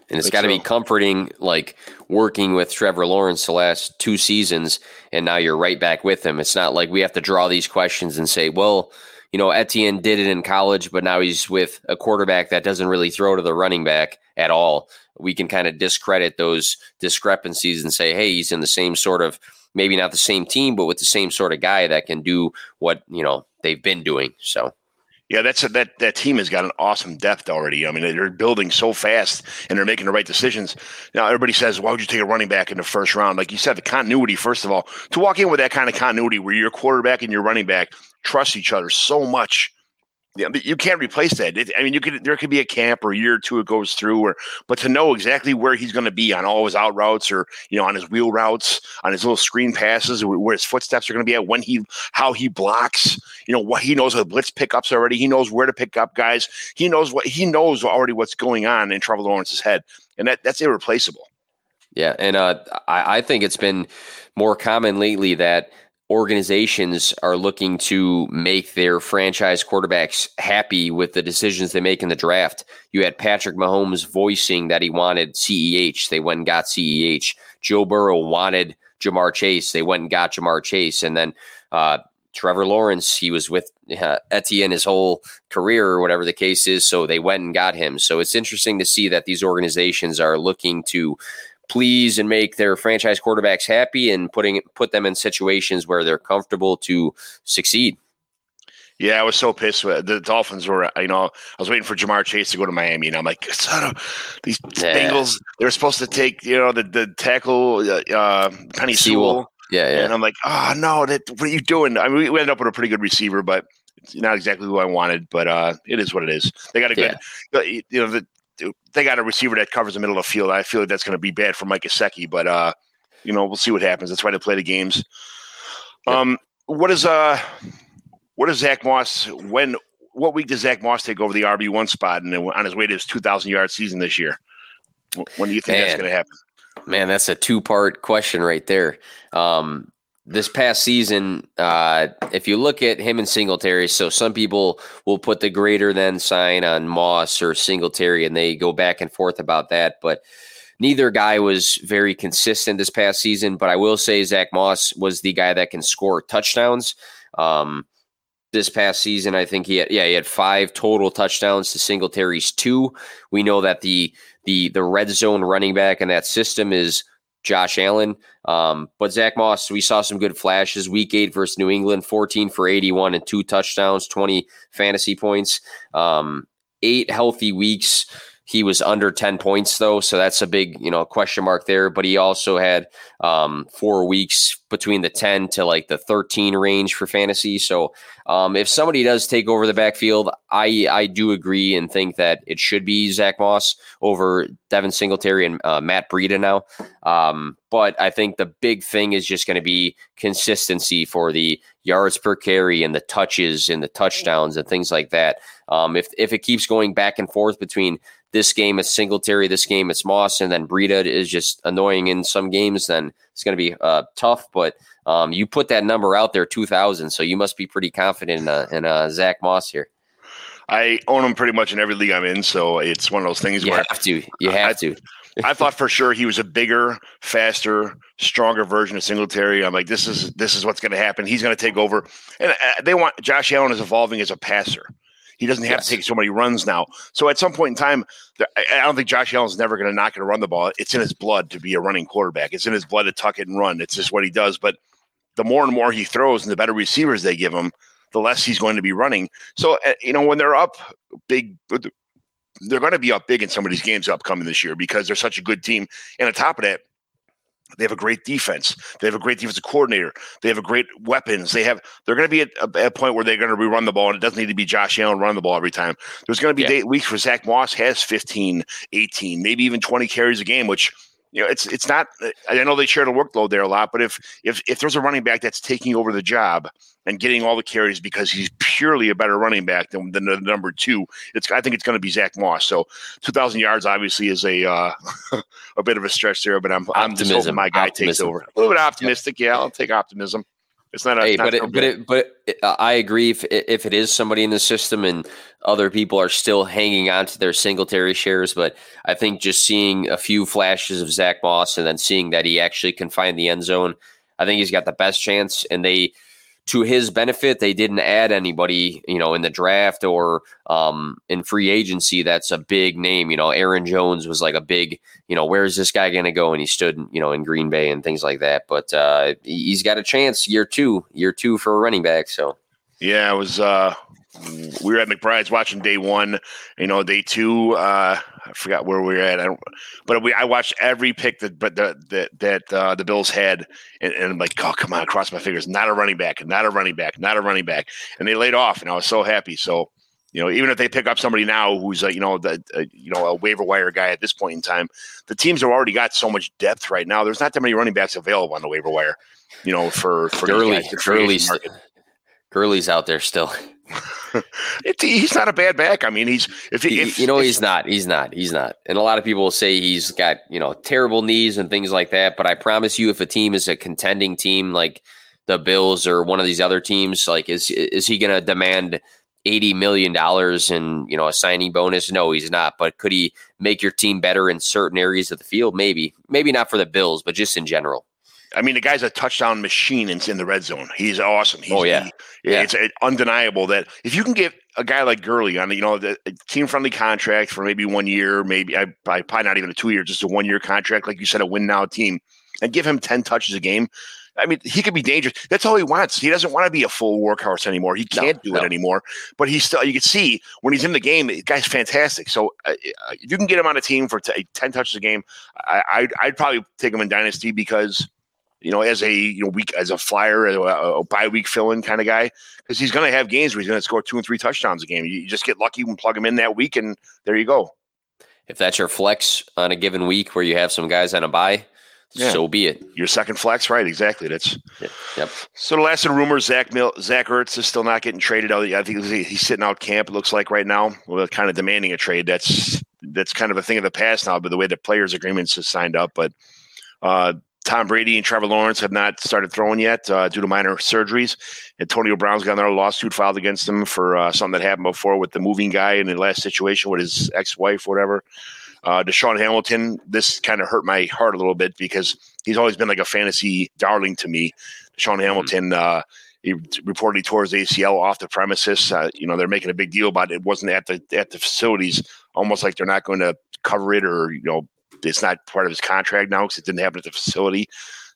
And it's got to so. be comforting, like working with Trevor Lawrence the last two seasons. And now you're right back with him. It's not like we have to draw these questions and say, well, you know, Etienne did it in college, but now he's with a quarterback that doesn't really throw to the running back at all. We can kind of discredit those discrepancies and say, hey, he's in the same sort of, maybe not the same team, but with the same sort of guy that can do what, you know, they've been doing. So. Yeah, that's a, that that team has got an awesome depth already. I mean, they're building so fast and they're making the right decisions. Now, everybody says, why would you take a running back in the first round? Like you said, the continuity, first of all, to walk in with that kind of continuity where your quarterback and your running back trust each other so much. Yeah, but you can't replace that. It, I mean, you could there could be a camp or a year or two it goes through, or but to know exactly where he's going to be on all his out routes, or you know, on his wheel routes, on his little screen passes, where his footsteps are going to be at, when he, how he blocks, you know, what he knows of the blitz pickups already. He knows where to pick up guys. He knows what he knows already what's going on in Trevor Lawrence's head, and that that's irreplaceable. Yeah, and uh, I, I think it's been more common lately that organizations are looking to make their franchise quarterbacks happy with the decisions they make in the draft. You had Patrick Mahomes voicing that he wanted C E H. They went and got C E H. Joe Burrow wanted Jamar Chase. They went and got Jamar Chase. And then uh, Trevor Lawrence, he was with uh, Etienne his whole career or whatever the case is. So they went and got him. So it's interesting to see that these organizations are looking to please and make their franchise quarterbacks happy and putting put them in situations where they're comfortable to succeed. Yeah, I was so pissed. The Dolphins were, you know, I was waiting for Jamar Chase to go to Miami, and I'm like, son of these yeah. Bengals, they're supposed to take, you know, the, the tackle, uh, Penny Sewell. Yeah, yeah. And I'm like, oh, no, that, what are you doing? I mean, we ended up with a pretty good receiver, but it's not exactly who I wanted, but uh, it is what it is. They got a good, yeah. you know, the, they got a receiver that covers the middle of the field. I feel like that's going to be bad for Mike Gesicki, but uh, you know, we'll see what happens. That's why they play the games. Um, what is uh, what is Zach Moss? When what week does Zach Moss take over the R B one spot and on his way to his two thousand yard season this year? When do you think Man. that's going to happen? Man, that's a two part question right there. Um, This past season, uh, if you look at him and Singletary, so some people will put the greater than sign on Moss or Singletary, and they go back and forth about that. But neither guy was very consistent this past season. But I will say Zach Moss was the guy that can score touchdowns. Um, this past season, I think he had, yeah, he had five total touchdowns to Singletary's two. We know that the the the red zone running back in that system is Josh Allen. Um, but Zach Moss, we saw some good flashes. Week eight versus New England, fourteen for eighty-one and two touchdowns, twenty fantasy points. Um, eight healthy weeks. He was under ten points, though, so that's a big, you know, question mark there. But he also had um, four weeks between the ten to like the thirteen range for fantasy. So um, if somebody does take over the backfield, I I do agree and think that it should be Zach Moss over Devin Singletary and uh, Matt Breida now. Um, but I think the big thing is just going to be consistency for the yards per carry and the touches and the touchdowns and things like that. Um, if if it keeps going back and forth between this game it's Singletary, this game it's Moss, and then Breida is just annoying in some games, then it's going to be uh, tough. But um, you put that number out there, two thousand, so you must be pretty confident in, uh, in uh, Zach Moss here. I own him pretty much in every league I'm in, so it's one of those things you where have to. You have I, to. I thought for sure he was a bigger, faster, stronger version of Singletary. I'm like, this is this is what's going to happen. He's going to take over, and they want Josh Allen is evolving as a passer. He doesn't have yes. to take so many runs now. So at some point in time, I don't think Josh Allen's never going to not going to run the ball. It's in his blood to be a running quarterback. It's in his blood to tuck it and run. It's just what he does. But the more and more he throws, and the better receivers they give him, the less he's going to be running. So you know, when they're up big. They're going to be up big in some of these games upcoming this year because they're such a good team. And on top of that, they have a great defense. They have a great defensive coordinator. They have a great weapons. They have, they're going to be at a, a point where they're going to rerun the ball, and it doesn't need to be Josh Allen running the ball every time. There's going to be yeah. day, weeks where Zach Moss has fifteen, eighteen, maybe even twenty carries a game, which, you know, it's, it's not, I know they share the workload there a lot, but if, if, if there's a running back that's taking over the job and getting all the carries because he's purely a better running back than, than the number two, it's, I think it's going to be Zach Moss. So two thousand yards obviously is a, uh, a bit of a stretch there, but I'm, I'm just hoping my guy optimism. takes over. A little bit optimistic. Yeah. I'll take optimism. It's not, a, hey, not but, it, but it, but it, uh, I agree. If if it is somebody in the system and other people are still hanging on to their Singletary shares, but I think just seeing a few flashes of Zach Moss and then seeing that he actually can find the end zone, I think he's got the best chance. And they, to his benefit, they didn't add anybody, you know, in the draft or um, in free agency. That's a big name. You know, Aaron Jones was like a big, you know, where is this guy going to go? And he stood, you know, in Green Bay and things like that. But uh, he's got a chance year two, year two for a running back. So, yeah, I was uh, we were at McBride's watching day one, you know, day two. Uh, I forgot where we were at. I don't, but we I watched every pick that but the, that that uh, the Bills had, and, and I'm like, oh come on, cross my fingers, not a running back, not a running back, not a running back, and they laid off, and I was so happy. So, you know, even if they pick up somebody now who's a, you know the a, you know a waiver wire guy at this point in time, the teams have already got so much depth right now. There's not that many running backs available on the waiver wire, you know, for for Gurley, Gurley's Gurley's out there still. it, he's not a bad back. I mean, he's if, he, if you know, if, he's not, he's not, he's not. And a lot of people will say he's got, you know, terrible knees and things like that. But I promise you, if a team is a contending team like the Bills or one of these other teams, like is is he going to demand eighty million dollars and, you know, a signing bonus? No, he's not. But could he make your team better in certain areas of the field? Maybe, maybe not for the Bills, but just in general. I mean, the guy's a touchdown machine in the red zone. He's awesome. He's, oh, yeah. He, yeah. It's undeniable that if you can get a guy like Gurley on, you know, the team-friendly contract for maybe one year, maybe I, I probably not even a two-year, just a one-year contract, like you said, a win-now team, and give him ten touches a game, I mean, he could be dangerous. That's all he wants. He doesn't want to be a full workhorse anymore. He can't no, do no. it anymore. But he's still, you can see when he's in the game, the guy's fantastic. So uh, you can get him on a team for t- ten touches a game. I, I'd, I'd probably take him in Dynasty because – you know, as a you know week as a flyer, a, a bye-week fill-in kind of guy, because he's going to have games where he's going to score two and three touchdowns a game. You just get lucky and plug him in that week, and there you go. If that's your flex on a given week where you have some guys on a bye, yeah. so be it. Your second flex, right? Exactly. That's yeah. yep. So the last of the rumors, Zach Mil- Zach Ertz is still not getting traded. I think he's sitting out camp. It looks like right now, well, kind of demanding a trade. That's that's kind of a thing of the past now. But the way the players' agreements is signed up, but. uh Tom Brady and Trevor Lawrence have not started throwing yet uh, due to minor surgeries. Antonio Brown's got another lawsuit filed against him for uh, something that happened before with the moving guy in the last situation with his ex-wife, or whatever. Uh, Deshaun Hamilton, this kind of hurt my heart a little bit because he's always been like a fantasy darling to me. Deshaun Hamilton, uh, he reportedly tore his A C L off the premises. Uh, you know, they're making a big deal about it. It wasn't at the at the facilities, almost like they're not going to cover it or, you know, it's not part of his contract now because it didn't happen at the facility.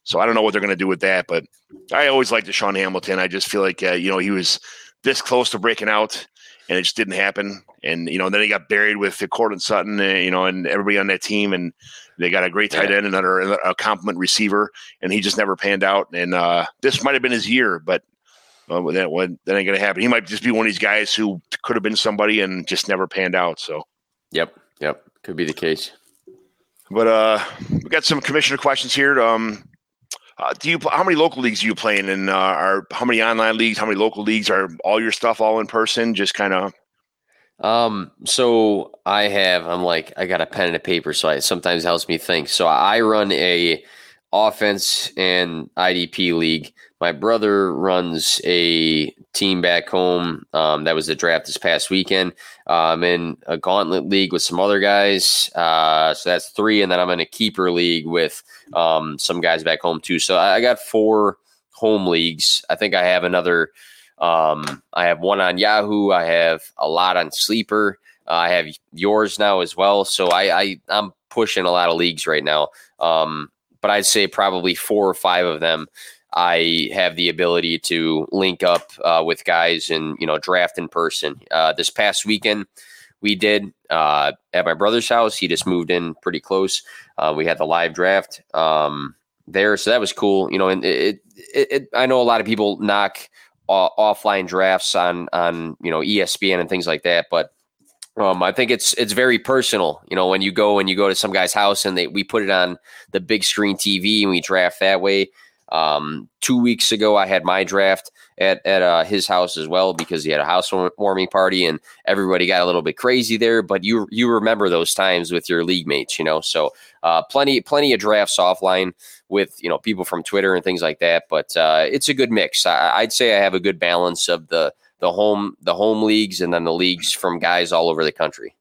So I don't know what they're going to do with that, but I always liked Deshaun Hamilton. I just feel like, uh, you know, he was this close to breaking out and it just didn't happen. And, you know, then he got buried with Cortland Sutton, uh, you know, and everybody on that team. And they got a great tight end and another, a compliment receiver, and he just never panned out. And uh, this might've been his year, but uh, that, one, that ain't going to happen. He might just be one of these guys who could have been somebody and just never panned out. So. Yep. Yep. Could be the case. But uh, we got some commissioner questions here. Um, uh, do you how many local leagues are you playing in? Uh, are how many online leagues? How many local leagues? Are all your stuff all in person? Just kind of. Um. So I have. I'm like I got a pen and a paper, so I, it sometimes helps me think. So I run a offense and I D P league. My brother runs a team back home um, that was the draft this past weekend. Uh, I'm in a gauntlet league with some other guys. Uh, so that's three. And then I'm in a keeper league with um, some guys back home too. So I, I got four home leagues. I think I have another. Um, I have one on Yahoo. I have a lot on Sleeper. Uh, I have yours now as well. So I, I, I'm pushing a lot of leagues right now. Um, but I'd say probably four or five of them I have the ability to link up uh, with guys and, you know, draft in person. Uh, this past weekend we did uh, at my brother's house. He just moved in pretty close. Uh, we had the live draft um, there. So that was cool. You know, and it, it, it I know a lot of people knock uh, offline drafts on, on, you know, E S P N and things like that. But Um, I think it's it's very personal, you know, when you go and you go to some guy's house and they we put it on the big screen T V and we draft that way. Um, two weeks ago, I had my draft at at uh, his house as well because he had a housewarming party and everybody got a little bit crazy there. But you you remember those times with your league mates, you know, so uh, plenty plenty of drafts offline with, you know, people from Twitter and things like that. But uh, it's a good mix. I, I'd say I have a good balance of the. The home, the home leagues, and then the leagues from guys all over the country.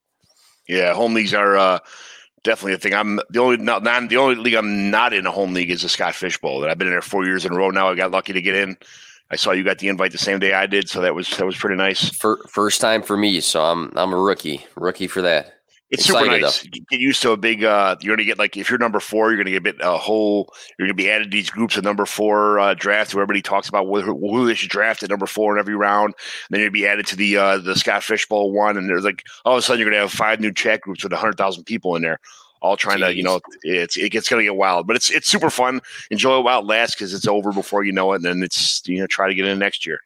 Yeah, home leagues are uh, definitely a thing. I'm the only not, not the only league I'm not in a home league is the Scott Fish Bowl. That I've been in there four years in a row now. I got lucky to get in. I saw you got the invite the same day I did, so that was that was pretty nice. For, first time for me, so I'm I'm a rookie, rookie for that. It's super nice. Get used to a big, uh, you're going to get like, if you're number four, you're going to get a whole, you're going to be added to these groups of number four uh, draft where everybody talks about wh- who they should draft at number four in every round. And then you'll be added to the uh, the Scott Fishbowl one. And there's like, all of a sudden you're going to have five new chat groups with one hundred thousand people in there, all trying Jeez. to, you know, it's it gets going to get wild. But it's it's super fun. Enjoy it while it lasts because it's over before you know it. And then it's, you know, try to get in next year.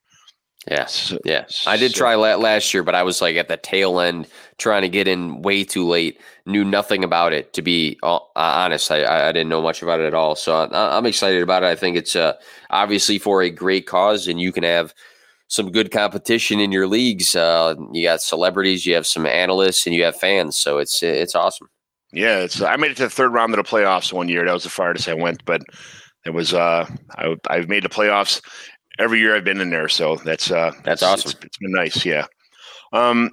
Yeah, yeah. I did try that last year, but I was like at the tail end trying to get in way too late. Knew nothing about it, to be honest. I, I didn't know much about it at all. So I, I'm excited about it. I think it's uh, obviously for a great cause, and you can have some good competition in your leagues. Uh, you got celebrities, you have some analysts, and you have fans. So it's it's awesome. Yeah, it's. I made it to the third round of the playoffs one year. That was the farthest I went, but it was. Uh, I I've made the playoffs. Every year I've been in there, so that's uh, that's awesome. It's, it's been nice, yeah. Um,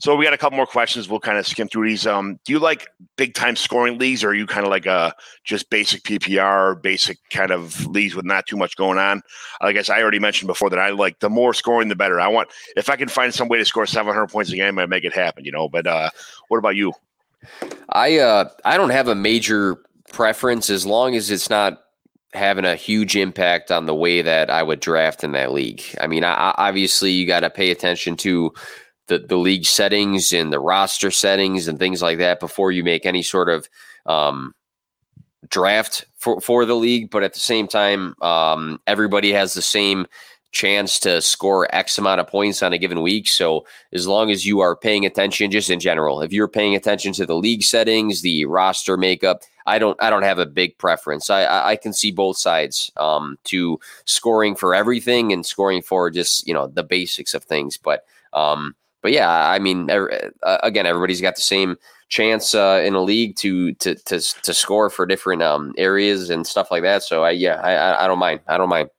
so we got a couple more questions. We'll kind of skim through these. Um, do you like big time scoring leagues, or are you kind of like a just basic P P R, basic kind of leagues with not too much going on? I guess I already mentioned before that I like the more scoring, the better. I want if I can find some way to score seven hundred points a game, I make it happen, you know. But uh, what about you? I uh, I don't have a major preference as long as it's not having a huge impact on the way that I would draft in that league. I mean, I, obviously you got to pay attention to the, the league settings and the roster settings and things like that before you make any sort of um, draft for, for the league. But at the same time, um, everybody has the same chance to score X amount of points on a given week. So as long as you are paying attention, just in general, if you're paying attention to the league settings, the roster makeup, I don't, I don't have a big preference. I, I can see both sides um, to scoring for everything and scoring for just, you know, the basics of things. But, um, but yeah, I mean, every, uh, again, everybody's got the same chance uh, in a league to, to, to, to score for different um, areas and stuff like that. So I, yeah, I, I don't mind. I don't mind.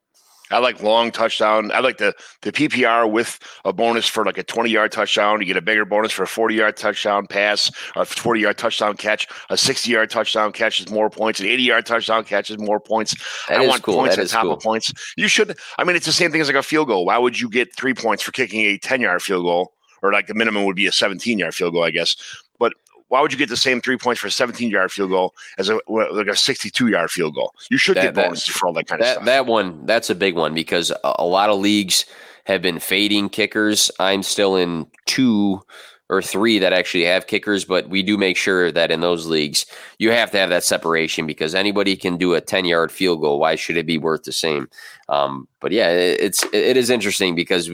I like long touchdown. I like the, the P P R with a bonus for like a twenty-yard touchdown. You get a bigger bonus for a forty-yard touchdown pass, a forty-yard touchdown catch, a sixty-yard touchdown catch is more points, an eighty-yard touchdown catch is more points. That I want cool. points that on top cool. of points. You should – I mean, it's the same thing as like a field goal. Why would you get three points for kicking a ten-yard field goal? Or like the minimum would be a seventeen-yard field goal, I guess. But why would you get the same three points for a seventeen-yard field goal as a, like a sixty-two-yard field goal? You should that, get bonuses that, for all that kind that, of stuff. That one, that's a big one because a, a lot of leagues have been fading kickers. I'm still in two or three that actually have kickers, but we do make sure that in those leagues you have to have that separation because anybody can do a ten-yard field goal. Why should it be worth the same? Um, but yeah, it, it's it is interesting because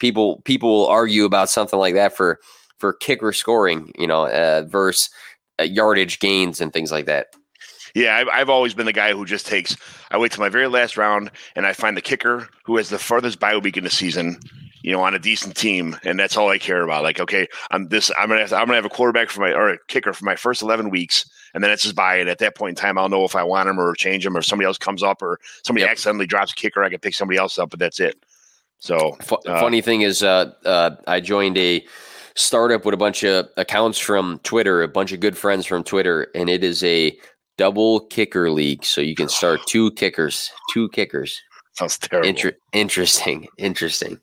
people people will argue about something like that for – for kicker scoring, you know, uh, versus uh, yardage gains and things like that. Yeah, I've, I've always been the guy who just takes – I wait till my very last round, and I find the kicker who has the furthest bye week in the season – you know, on a decent team, and that's all I care about. Like, okay, I'm this. I'm gonna. Have to, I'm gonna have a quarterback for my or a kicker for my first eleven weeks, and then it's his buy it. At that point in time, I'll know if I want him or change him, or if somebody else comes up, or somebody yep. accidentally drops a kicker, I can pick somebody else up, but that's it. So F- uh, funny thing is, uh, uh, I joined a startup with a bunch of accounts from Twitter, a bunch of good friends from Twitter, and it is a double kicker league. So you can start two kickers, two kickers. Sounds terrible. Inter- interesting. Interesting.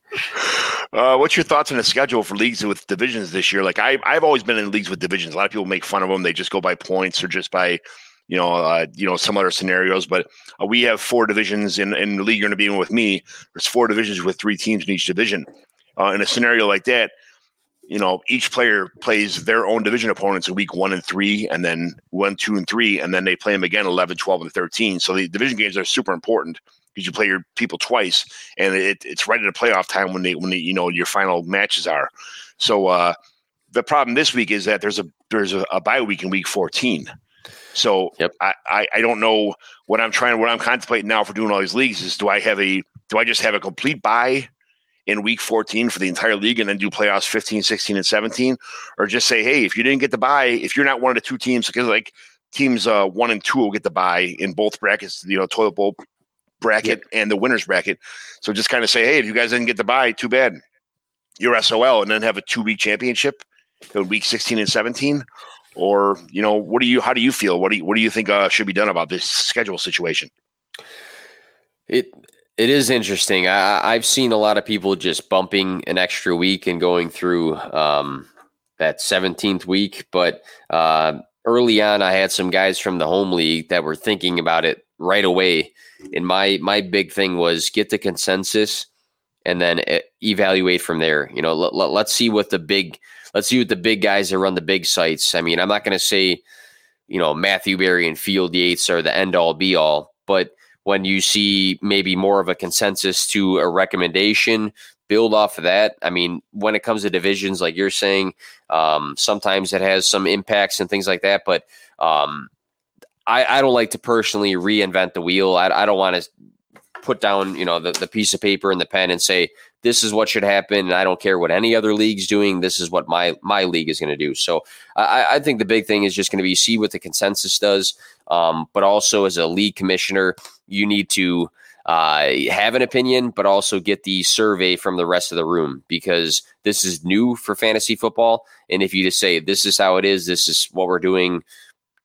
Uh, what's your thoughts on the schedule for leagues with divisions this year? Like I, I've always been in leagues with divisions. A lot of people make fun of them. They just go by points or just by, you know, uh, you know, some other scenarios. But uh, we have four divisions in, in the league you're going to be in with me. There's four divisions with three teams in each division. Uh, in a scenario like that, you know, each player plays their own division opponents in week one and three, and then one, two, and three, and then they play them again eleven, twelve, and thirteen. So the division games are super important. You play your people twice, and it, it's right at the playoff time when they when they, you know your final matches are. So uh, the problem this week is that there's a there's a, a bye week in week fourteen. So yep. I, I, I don't know what I'm trying what I'm contemplating now for doing all these leagues is do I have a do I just have a complete bye in week fourteen for the entire league and then do playoffs fifteen, sixteen, and seventeen, or just say hey if you didn't get the bye if you're not one of the two teams because like teams uh, one and two will get the bye in both brackets you know toilet bowl. bracket yep. and the winner's bracket. So just kind of say, hey, if you guys didn't get the bye, too bad. You're S O L, and then have a two-week championship in week sixteen and seventeen. Or, you know, what do you how do you feel? What do you what do you think uh, should be done about this schedule situation? It it is interesting. I I've seen a lot of people just bumping an extra week and going through um that seventeenth week, but uh early on I had some guys from the home league that were thinking about it right away. And my, my big thing was get the consensus and then evaluate from there. You know, let, let, let's see what the big, let's see what the big guys that run the big sites. I mean, I'm not going to say, you know, Matthew Berry and Field Yates are the end all be all, but when you see maybe more of a consensus to a recommendation, build off of that. I mean, when it comes to divisions, like you're saying, um, sometimes it has some impacts and things like that, but, um, I, I don't like to personally reinvent the wheel. I, I don't want to put down, you know, the, the piece of paper and the pen and say, this is what should happen. And I don't care what any other league's doing. This is what my, my league is going to do. So I, I think the big thing is just going to be see what the consensus does. Um, but also as a league commissioner, you need to uh, have an opinion, but also get the survey from the rest of the room because this is new for fantasy football. And if you just say, this is how it is, this is what we're doing,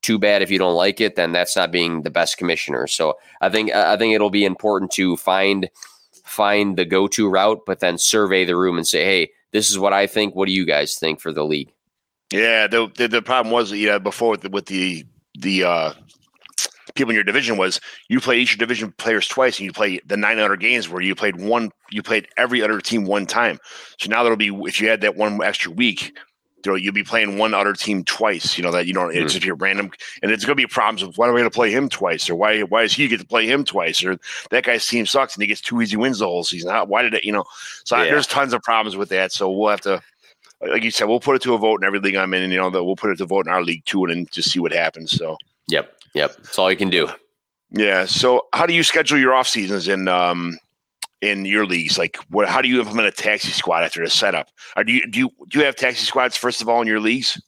too bad if you don't like it, then that's not being the best commissioner. So I think I think it'll be important to find find the go-to route, but then survey the room and say, hey, this is what I think. What do you guys think for the league? Yeah, the the, the problem was you know, before with the, with the the uh, people in your division was you play each division players twice, and you play the nine other games where you played one, you played every other team one time. So now there'll be if you had that one extra week. You'll be playing one other team twice, you know, that you don't, it's just your random, and it's going to be problems of why are we going to play him twice? Or why, why does he get to play him twice? Or that guy's team sucks and he gets two easy wins the whole season. How, why did it, you know, so yeah. I, there's tons of problems with that. So we'll have to, like you said, we'll put it to a vote in every league I'm in, and, you know, that we'll put it to vote in our league too and then just see what happens. So, yep. Yep. That's all you can do. Yeah. So how do you schedule your off seasons in, um, in your leagues? Like what, how do you implement a taxi squad after the setup? Or do you, do you, do you have taxi squads first of all in your leagues?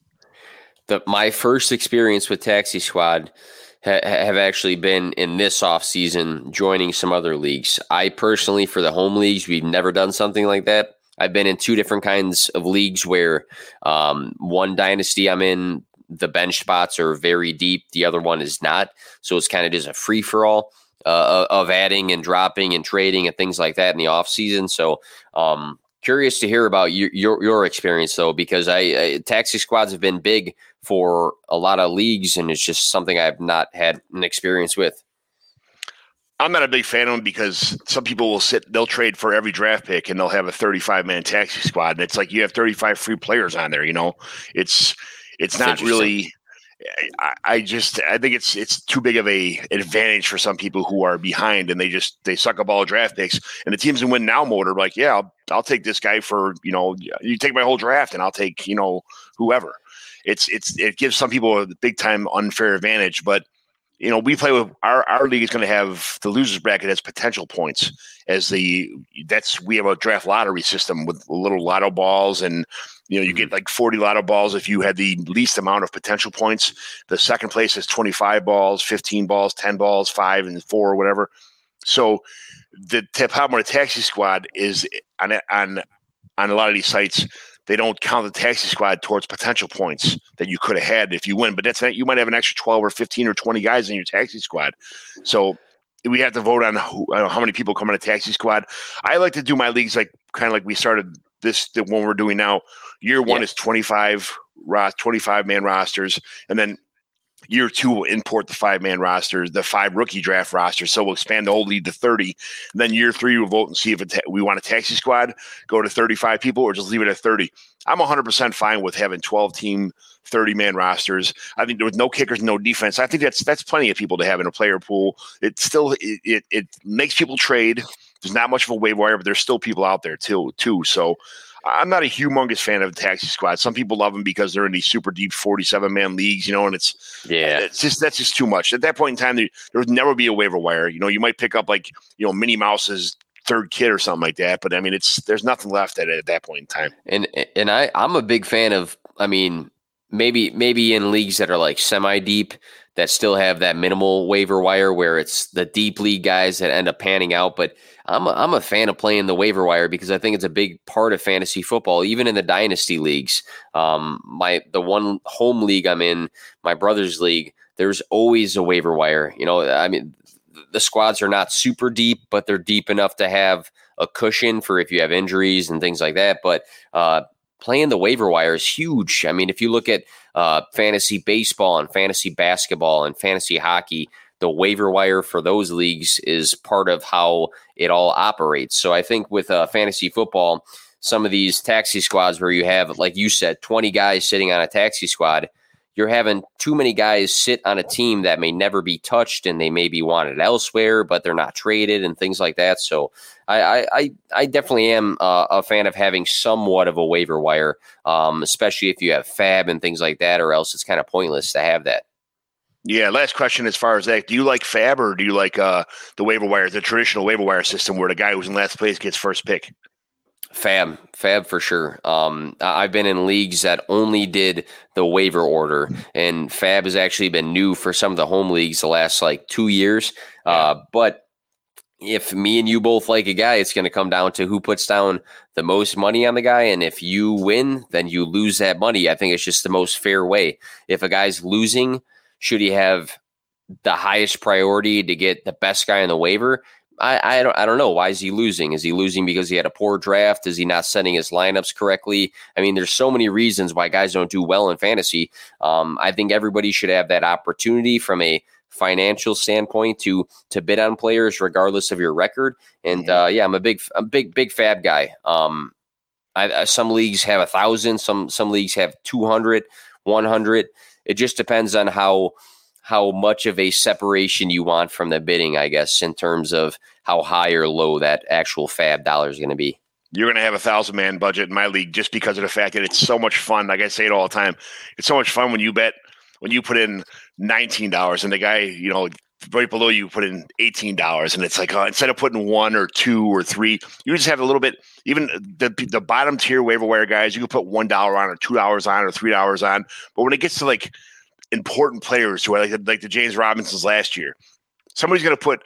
The, my first experience with taxi squad ha, have actually been in this off season, joining some other leagues. I personally, for the home leagues, we've never done something like that. I've been in two different kinds of leagues where um, one dynasty I'm in, the bench spots are very deep. The other one is not. So it's kind of just a free for all. Uh, of adding and dropping and trading and things like that in the off season. So um, curious to hear about your, your, your experience though, because I, I taxi squads have been big for a lot of leagues and it's just something I've not had an experience with. I'm not a big fan of them because some people will sit, they'll trade for every draft pick and they'll have a thirty-five man taxi squad. And it's like, you have thirty-five free players on there. You know, it's, it's That's not really, I, I just I think it's it's too big of a advantage for some people who are behind and they just they suck up all draft picks and the teams in win now mode are like, yeah, I'll, I'll take this guy for, you know, you take my whole draft and I'll take, you know, whoever. It's it's it gives some people a big time unfair advantage. But, you know, we play with our, our league is going to have the losers bracket as potential points as the that's we have a draft lottery system with little lotto balls and You know, you get like forty lotto balls if you had the least amount of potential points. The second place is twenty-five balls, fifteen balls, ten balls, five and four or whatever. So the problem with the taxi squad is on on on a lot of these sites, they don't count the taxi squad towards potential points that you could have had if you win. But that's not, you might have an extra twelve or fifteen or twenty guys in your taxi squad. So we have to vote on who, I don't know, how many people come in a taxi squad. I like to do my leagues like kind of like we started this, the one we're doing now. Year one yeah. is twenty-five twenty-five man rosters, and then year two will import the five man rosters, the five rookie draft rosters. So we'll expand the whole league to thirty. And then year three, we'll vote and see if it ta- we want a taxi squad, go to thirty-five people, or just leave it at thirty. I'm one hundred percent fine with having twelve team, thirty man rosters. I think with no kickers, no defense, I think that's that's plenty of people to have in a player pool. It still it it, it makes people trade. There's not much of a waiver wire, but there's still people out there too. too. So I'm not a humongous fan of the taxi squad. Some people love them because they're in these super deep forty-seven man leagues, you know, and it's yeah, it's just that's just too much. At that point in time, there, there would never be a waiver wire. You know, you might pick up like you know Minnie Mouse's third kid or something like that, but I mean, it's there's nothing left at at that point in time. And and I I'm a big fan of. I mean, maybe maybe in leagues that are like semi deep that still have that minimal waiver wire where it's the deep league guys that end up panning out. But I'm a, I'm a fan of playing the waiver wire because I think it's a big part of fantasy football, even in the dynasty leagues. Um, my the one home league I'm in, my brother's league, there's always a waiver wire. You know, I mean, the squads are not super deep, but they're deep enough to have a cushion for if you have injuries and things like that. But uh, playing the waiver wire is huge. I mean, if you look at uh, fantasy baseball and fantasy basketball and fantasy hockey, the waiver wire for those leagues is part of how it all operates. So I think with uh, fantasy football, some of these taxi squads where you have, like you said, twenty guys sitting on a taxi squad, you're having too many guys sit on a team that may never be touched and they may be wanted elsewhere, but they're not traded and things like that. So I I, I definitely am uh, a fan of having somewhat of a waiver wire, um, especially if you have fab and things like that, or else it's kind of pointless to have that. Yeah. Last question as far as that, do you like fab or do you like uh, the waiver wire, the traditional waiver wire system where the guy who's in last place gets first pick? Fab, fab for sure. Um, I've been in leagues that only did the waiver order, and fab has actually been new for some of the home leagues the last like two years. Uh, but if me and you both like a guy, it's going to come down to who puts down the most money on the guy. And if you win, then you lose that money. I think it's just the most fair way. If a guy's losing, should he have the highest priority to get the best guy on the waiver? I, I don't I don't know. Why is he losing? Is he losing because he had a poor draft? Is he not setting his lineups correctly? I mean, there's so many reasons why guys don't do well in fantasy. Um, I think everybody should have that opportunity from a financial standpoint to to bid on players regardless of your record. And yeah, uh, yeah I'm a big I'm a big big fab guy. Um, I, I, some leagues have a thousand. Some some leagues have two hundred, one hundred. It just depends on how. how much of a separation you want from the bidding, I guess, in terms of how high or low that actual fab dollar is going to be. You're going to have a thousand man budget in my league just because of the fact that it's so much fun. Like I say it all the time. It's so much fun when you bet, when you put in nineteen dollars and the guy, you know, right below you put in eighteen dollars, and it's like, uh, instead of putting one or two or three, you just have a little bit, even the the bottom tier waiver wire guys, you can put one dollar on or two dollars on or three dollars on. But when it gets to like, important players who are like, like the James Robinsons last year, somebody's going to put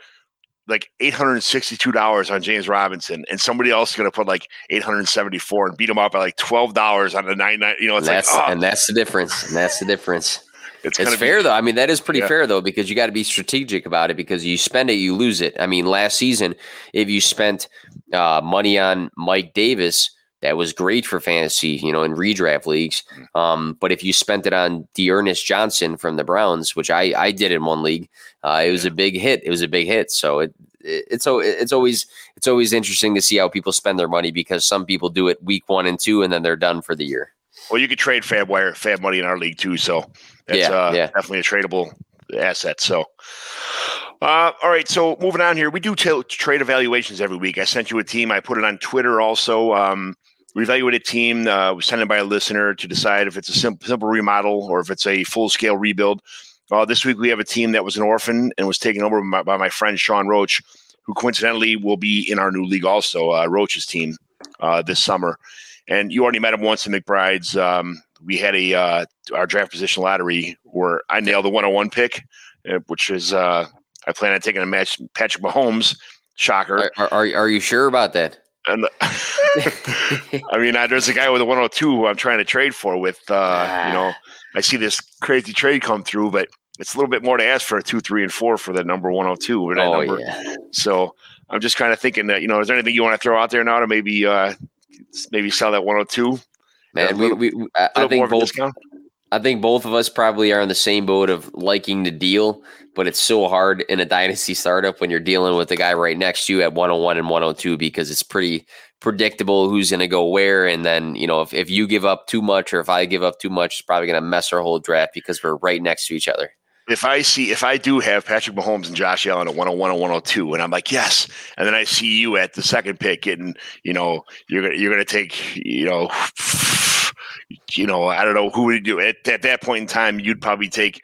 like eight hundred sixty-two dollars on James Robinson, and somebody else is going to put like eight hundred seventy-four and beat him up by like twelve dollars on the ninety-nine. You know, it's that's, like, oh. and that's the difference. And that's the difference. It's, it's fair be, though. I mean, that is pretty yeah. fair though, because you got to be strategic about it, because you spend it, you lose it. I mean, last season, if you spent uh, money on Mike Davis, that was great for fantasy, you know, in redraft leagues. Um, but if you spent it on D'Ernest Johnson from the Browns, which I, I did in one league, uh, it was yeah. a big hit. It was a big hit. So it, it it's it's always it's always interesting to see how people spend their money, because some people do it week one and two, and then they're done for the year. Well, you could trade Fab Wire, Fab Money in our league too, so that's yeah, uh, yeah. definitely a tradable asset. So. Uh, all right, so moving on here. We do t- trade evaluations every week. I sent you a team. I put it on Twitter also. Um, we evaluate a team. Uh, we send it by a listener to decide if it's a simple, simple remodel or if it's a full-scale rebuild. Uh, this week we have a team that was an orphan and was taken over by, by my friend Sean Roach, who coincidentally will be in our new league also, uh, Roach's team uh, this summer. And you already met him once in McBride's. Um, we had a uh, our draft position lottery where I nailed the one oh one pick, uh, which is uh, I plan on taking a match Patrick Mahomes. Shocker. Are are, are you sure about that? And the, I mean, I, there's a guy with a one oh two who I'm trying to trade for with, uh, ah. you know, I see this crazy trade come through, but it's a little bit more to ask for a two, three, and four for the number one oh two. Or that oh, number. Yeah. So I'm just kind of thinking that, you know, is there anything you want to throw out there now to maybe uh, maybe sell that one oh two? Man, we, little, we, we, I, I think both I think both of us probably are in the same boat of liking the deal, but it's so hard in a dynasty startup when you're dealing with the guy right next to you at one oh one and one oh two, because it's pretty predictable who's going to go where. And then, you know, if, if you give up too much or if I give up too much, it's probably going to mess our whole draft because we're right next to each other. If I see, if I do have Patrick Mahomes and Josh Allen at one oh one and one oh two, and I'm like, yes. And then I see you at the second pick getting, you know, you're going you're going to take, you know, you know, I don't know who would do it at, at that point in time. You'd probably take.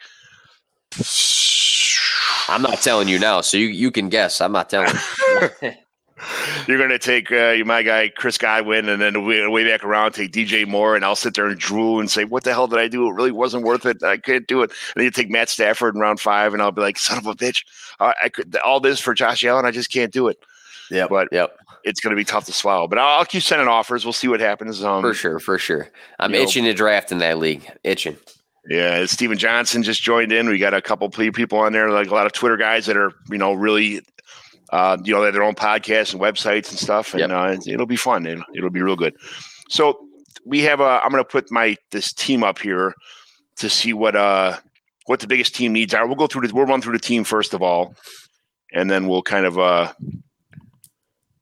I'm not telling you now, so you, you can guess. I'm not telling you. You're going to take uh, my guy, Chris Godwin, and then way, way back around, take D J Moore, and I'll sit there and drool and say, what the hell did I do? It really wasn't worth it. I couldn't do it. And then you take Matt Stafford in round five, and I'll be like, son of a bitch. Uh, I could, all this for Josh Allen, I just can't do it. Yeah, but yep. It's going to be tough to swallow. But I'll, I'll keep sending offers. We'll see what happens. Um, for sure, for sure. I'm itching know. to draft in that league. Itching. Yeah, Steven Johnson just joined in. We got a couple people on there, like a lot of Twitter guys that are, you know, really, uh, you know, they have their own podcasts and websites and stuff. And yep. uh, it'll be fun. It'll, it'll be real good. So we have. A, I'm going to put my this team up here to see what uh what the biggest team needs are. We'll go through. The, we'll run through the team first of all, and then we'll kind of. Uh,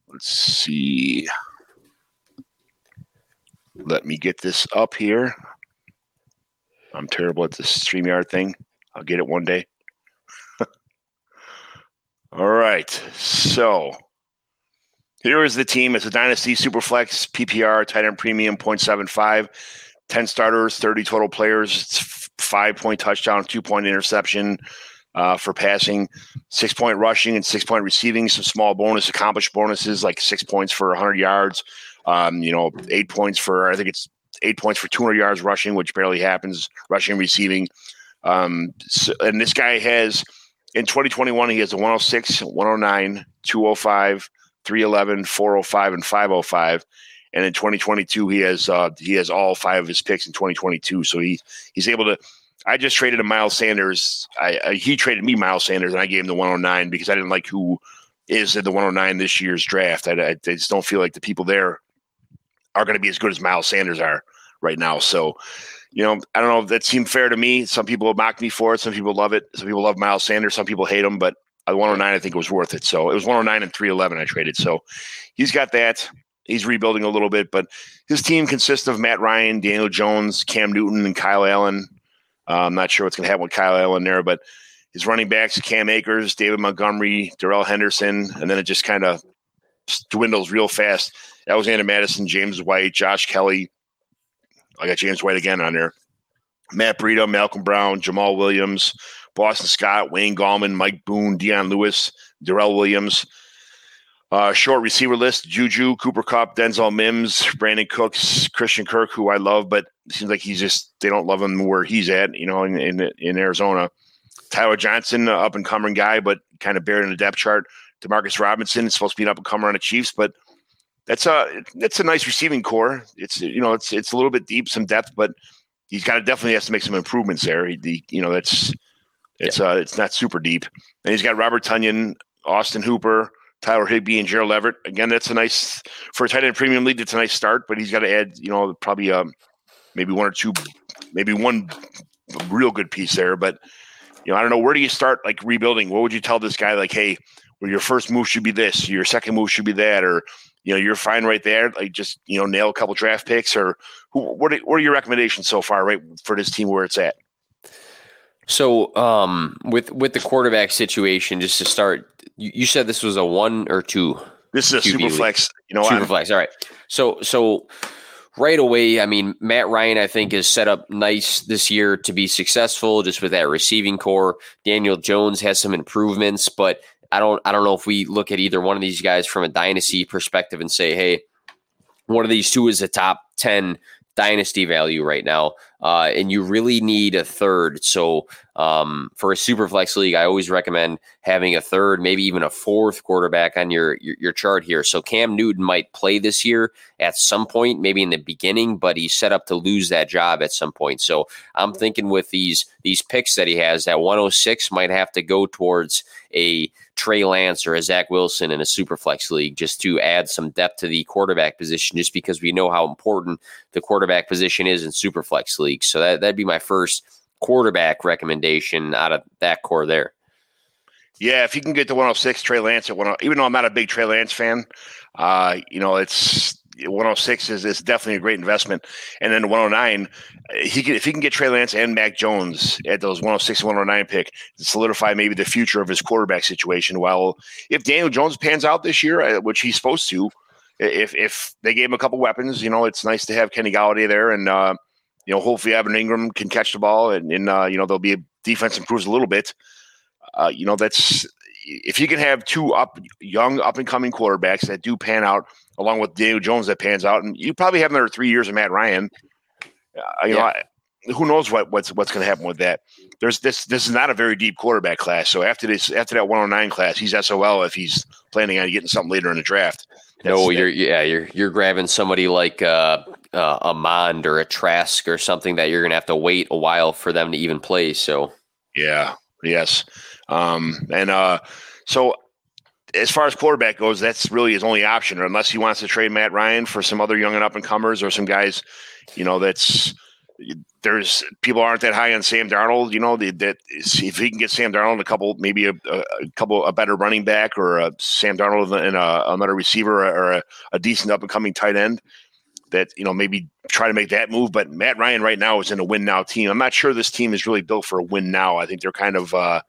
Let's see. Let me get this up here. I'm terrible at this StreamYard thing. I'll get it one day. All right. So here is the team. It's a Dynasty Superflex, P P R, tight end premium, point seven five, ten starters, thirty total players. It's five-point touchdown, two-point interception. Uh, for passing, six point rushing and six point receiving, some small bonus accomplished bonuses like six points for one hundred yards, um, you know, eight points for I think it's eight points for two hundred yards rushing, which barely happens. Rushing and receiving, um, so, and this guy has in twenty twenty-one he has a one oh six, one oh nine, two oh five, three eleven, four oh five, and five oh five. And in twenty twenty-two he has uh, he has all five of his picks in twenty twenty-two, so he he's able to. I just traded a Miles Sanders. I, I he traded me Miles Sanders, and I gave him the one oh nine because I didn't like who is at the one oh nine this year's draft. I, I just don't feel like the people there are going to be as good as Miles Sanders are right now. So, you know, I don't know if that seemed fair to me. Some people mock me for it. Some people love it. Some people love Miles Sanders. Some people hate him. But at one oh nine, I think it was worth it. So it was one oh nine and three eleven I traded. So he's got that. He's rebuilding a little bit. But his team consists of Matt Ryan, Daniel Jones, Cam Newton, and Kyle Allen. Uh, I'm not sure what's going to happen with Kyle Allen there, but his running backs, Cam Akers, David Montgomery, Darrell Henderson, and then it just kind of dwindles real fast. Alexander Mattison, James White, Josh Kelly. I got James White again on there. Matt Breida, Malcolm Brown, Jamal Williams, Boston Scott, Wayne Gallman, Mike Boone, Deion Lewis, Darrell Williams. Uh, short receiver list, Juju, Cooper Kupp, Denzel Mims, Brandon Cooks, Christian Kirk, who I love, but it seems like he's just – they don't love him where he's at, you know, in in, in Arizona. Tyler Johnson, uh, up-and-coming guy, but kind of buried in the depth chart. Demarcus Robinson is supposed to be an up-and-comer on the Chiefs, but that's a, that's a nice receiving core. It's, you know, it's it's a little bit deep, some depth, but he's got to definitely has to make some improvements there. He, he, you know, that's it's yeah. uh, it's not super deep. And he's got Robert Tonyan, Austin Hooper, Tyler Higbee, and Gerald Everett. Again, that's a nice – for a tight end premium league, that's a nice start, but he's got to add, you know, probably um, maybe one or two – maybe one real good piece there. But, you know, I don't know. Where do you start, like, rebuilding? What would you tell this guy, like, hey, well, your first move should be this, your second move should be that, or, you know, you're fine right there. Like, just, you know, nail a couple draft picks, or who, what, are, what are your recommendations so far, right, for this team where it's at? So um, with with the quarterback situation, just to start, you, you said this was a one or two. This is a super flex. You know, super flex. All right. So so right away, I mean, Matt Ryan, I think, is set up nice this year to be successful just with that receiving core. Daniel Jones has some improvements, but I don't I don't know if we look at either one of these guys from a dynasty perspective and say, hey, one of these two is a top ten dynasty value right now, uh, and you really need a third. So um, for a super flex league, I always recommend having a third, maybe even a fourth quarterback on your, your your chart here. So Cam Newton might play this year at some point, maybe in the beginning, but he's set up to lose that job at some point. So I'm thinking with these these picks that he has, that one oh six might have to go towards a Trey Lance or a Zach Wilson in a super flex league, just to add some depth to the quarterback position, just because we know how important the quarterback position is in super flex leagues. So that, that'd be my first quarterback recommendation out of that core there. Yeah, if you can get to one oh six, Trey Lance, at one oh six, even though I'm not a big Trey Lance fan, uh, you know, it's one oh six is, is definitely a great investment. And then one oh nine, he can, if he can get Trey Lance and Mac Jones at those one oh six and one oh nine pick, to solidify maybe the future of his quarterback situation. Well, if Daniel Jones pans out this year, which he's supposed to, if if they gave him a couple weapons, you know, it's nice to have Kenny Galladay there. And, uh, you know, hopefully Evan Ingram can catch the ball and, and uh, you know, there'll be a defense improves a little bit. Uh, you know, that's if you can have two up young up and coming quarterbacks that do pan out, along with Daniel Jones that pans out, and you probably have another three years of Matt Ryan. Uh, you yeah. know, I, who knows what what's what's going to happen with that? There's this this is not a very deep quarterback class. So after this, after that one oh nine class, he's S O L if he's planning on getting something later in the draft. That's no, you're yeah, you're you're grabbing somebody like uh, uh, a Mond or a Trask or something that you're going to have to wait a while for them to even play. So yeah, yes, um, and uh, so. As far as quarterback goes, that's really his only option, or unless he wants to trade Matt Ryan for some other young and up and comers or some guys, you know, that's there's people aren't that high on Sam Darnold, you know, that if he can get Sam Darnold a couple, maybe a, a couple, a better running back or a Sam Darnold and a, another receiver or a, a decent up and coming tight end that, you know, maybe try to make that move. But Matt Ryan right now is in a win now team. I'm not sure this team is really built for a win now. I think they're kind of, uh,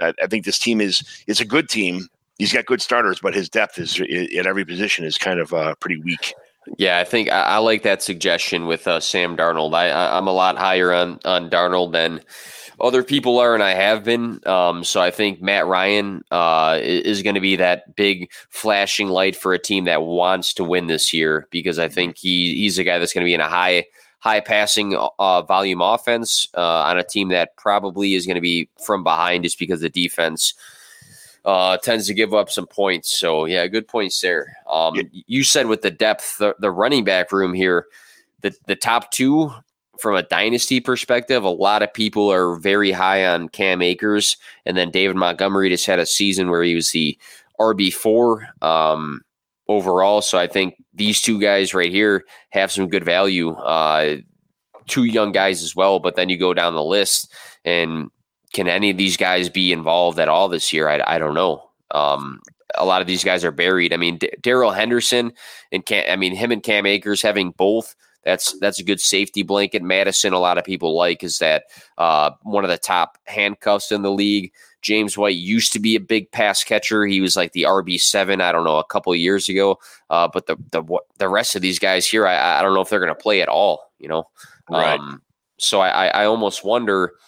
I, I think this team is, it's a good team. He's got good starters, but his depth is, is at every position is kind of uh, pretty weak. Yeah, I think I, I like that suggestion with uh, Sam Darnold. I, I, I'm a lot higher on, on Darnold than other people are, and I have been. Um, so I think Matt Ryan uh, is going to be that big flashing light for a team that wants to win this year, because I think he, he's a guy that's going to be in a high – high passing uh, volume offense uh, on a team that probably is going to be from behind just because the defense – Uh, tends to give up some points. So, yeah, good points there. Um, yeah. You said with the depth, the, the running back room here, the, the top two from a dynasty perspective, a lot of people are very high on Cam Akers. And then David Montgomery just had a season where he was the R B four um, overall. So I think these two guys right here have some good value. Uh, two young guys as well, but then you go down the list and can any of these guys be involved at all this year? I, I don't know. Um, a lot of these guys are buried. I mean, D- Darrell Henderson and Cam, I mean, him and Cam Akers having both, that's that's a good safety blanket. Madison, a lot of people like, is that uh, one of the top handcuffs in the league. James White used to be a big pass catcher. He was like the R B seven, I don't know, a couple of years ago. Uh, but the the the rest of these guys here, I, I don't know if they're going to play at all, you know. Right. Um, so I, I almost wonder –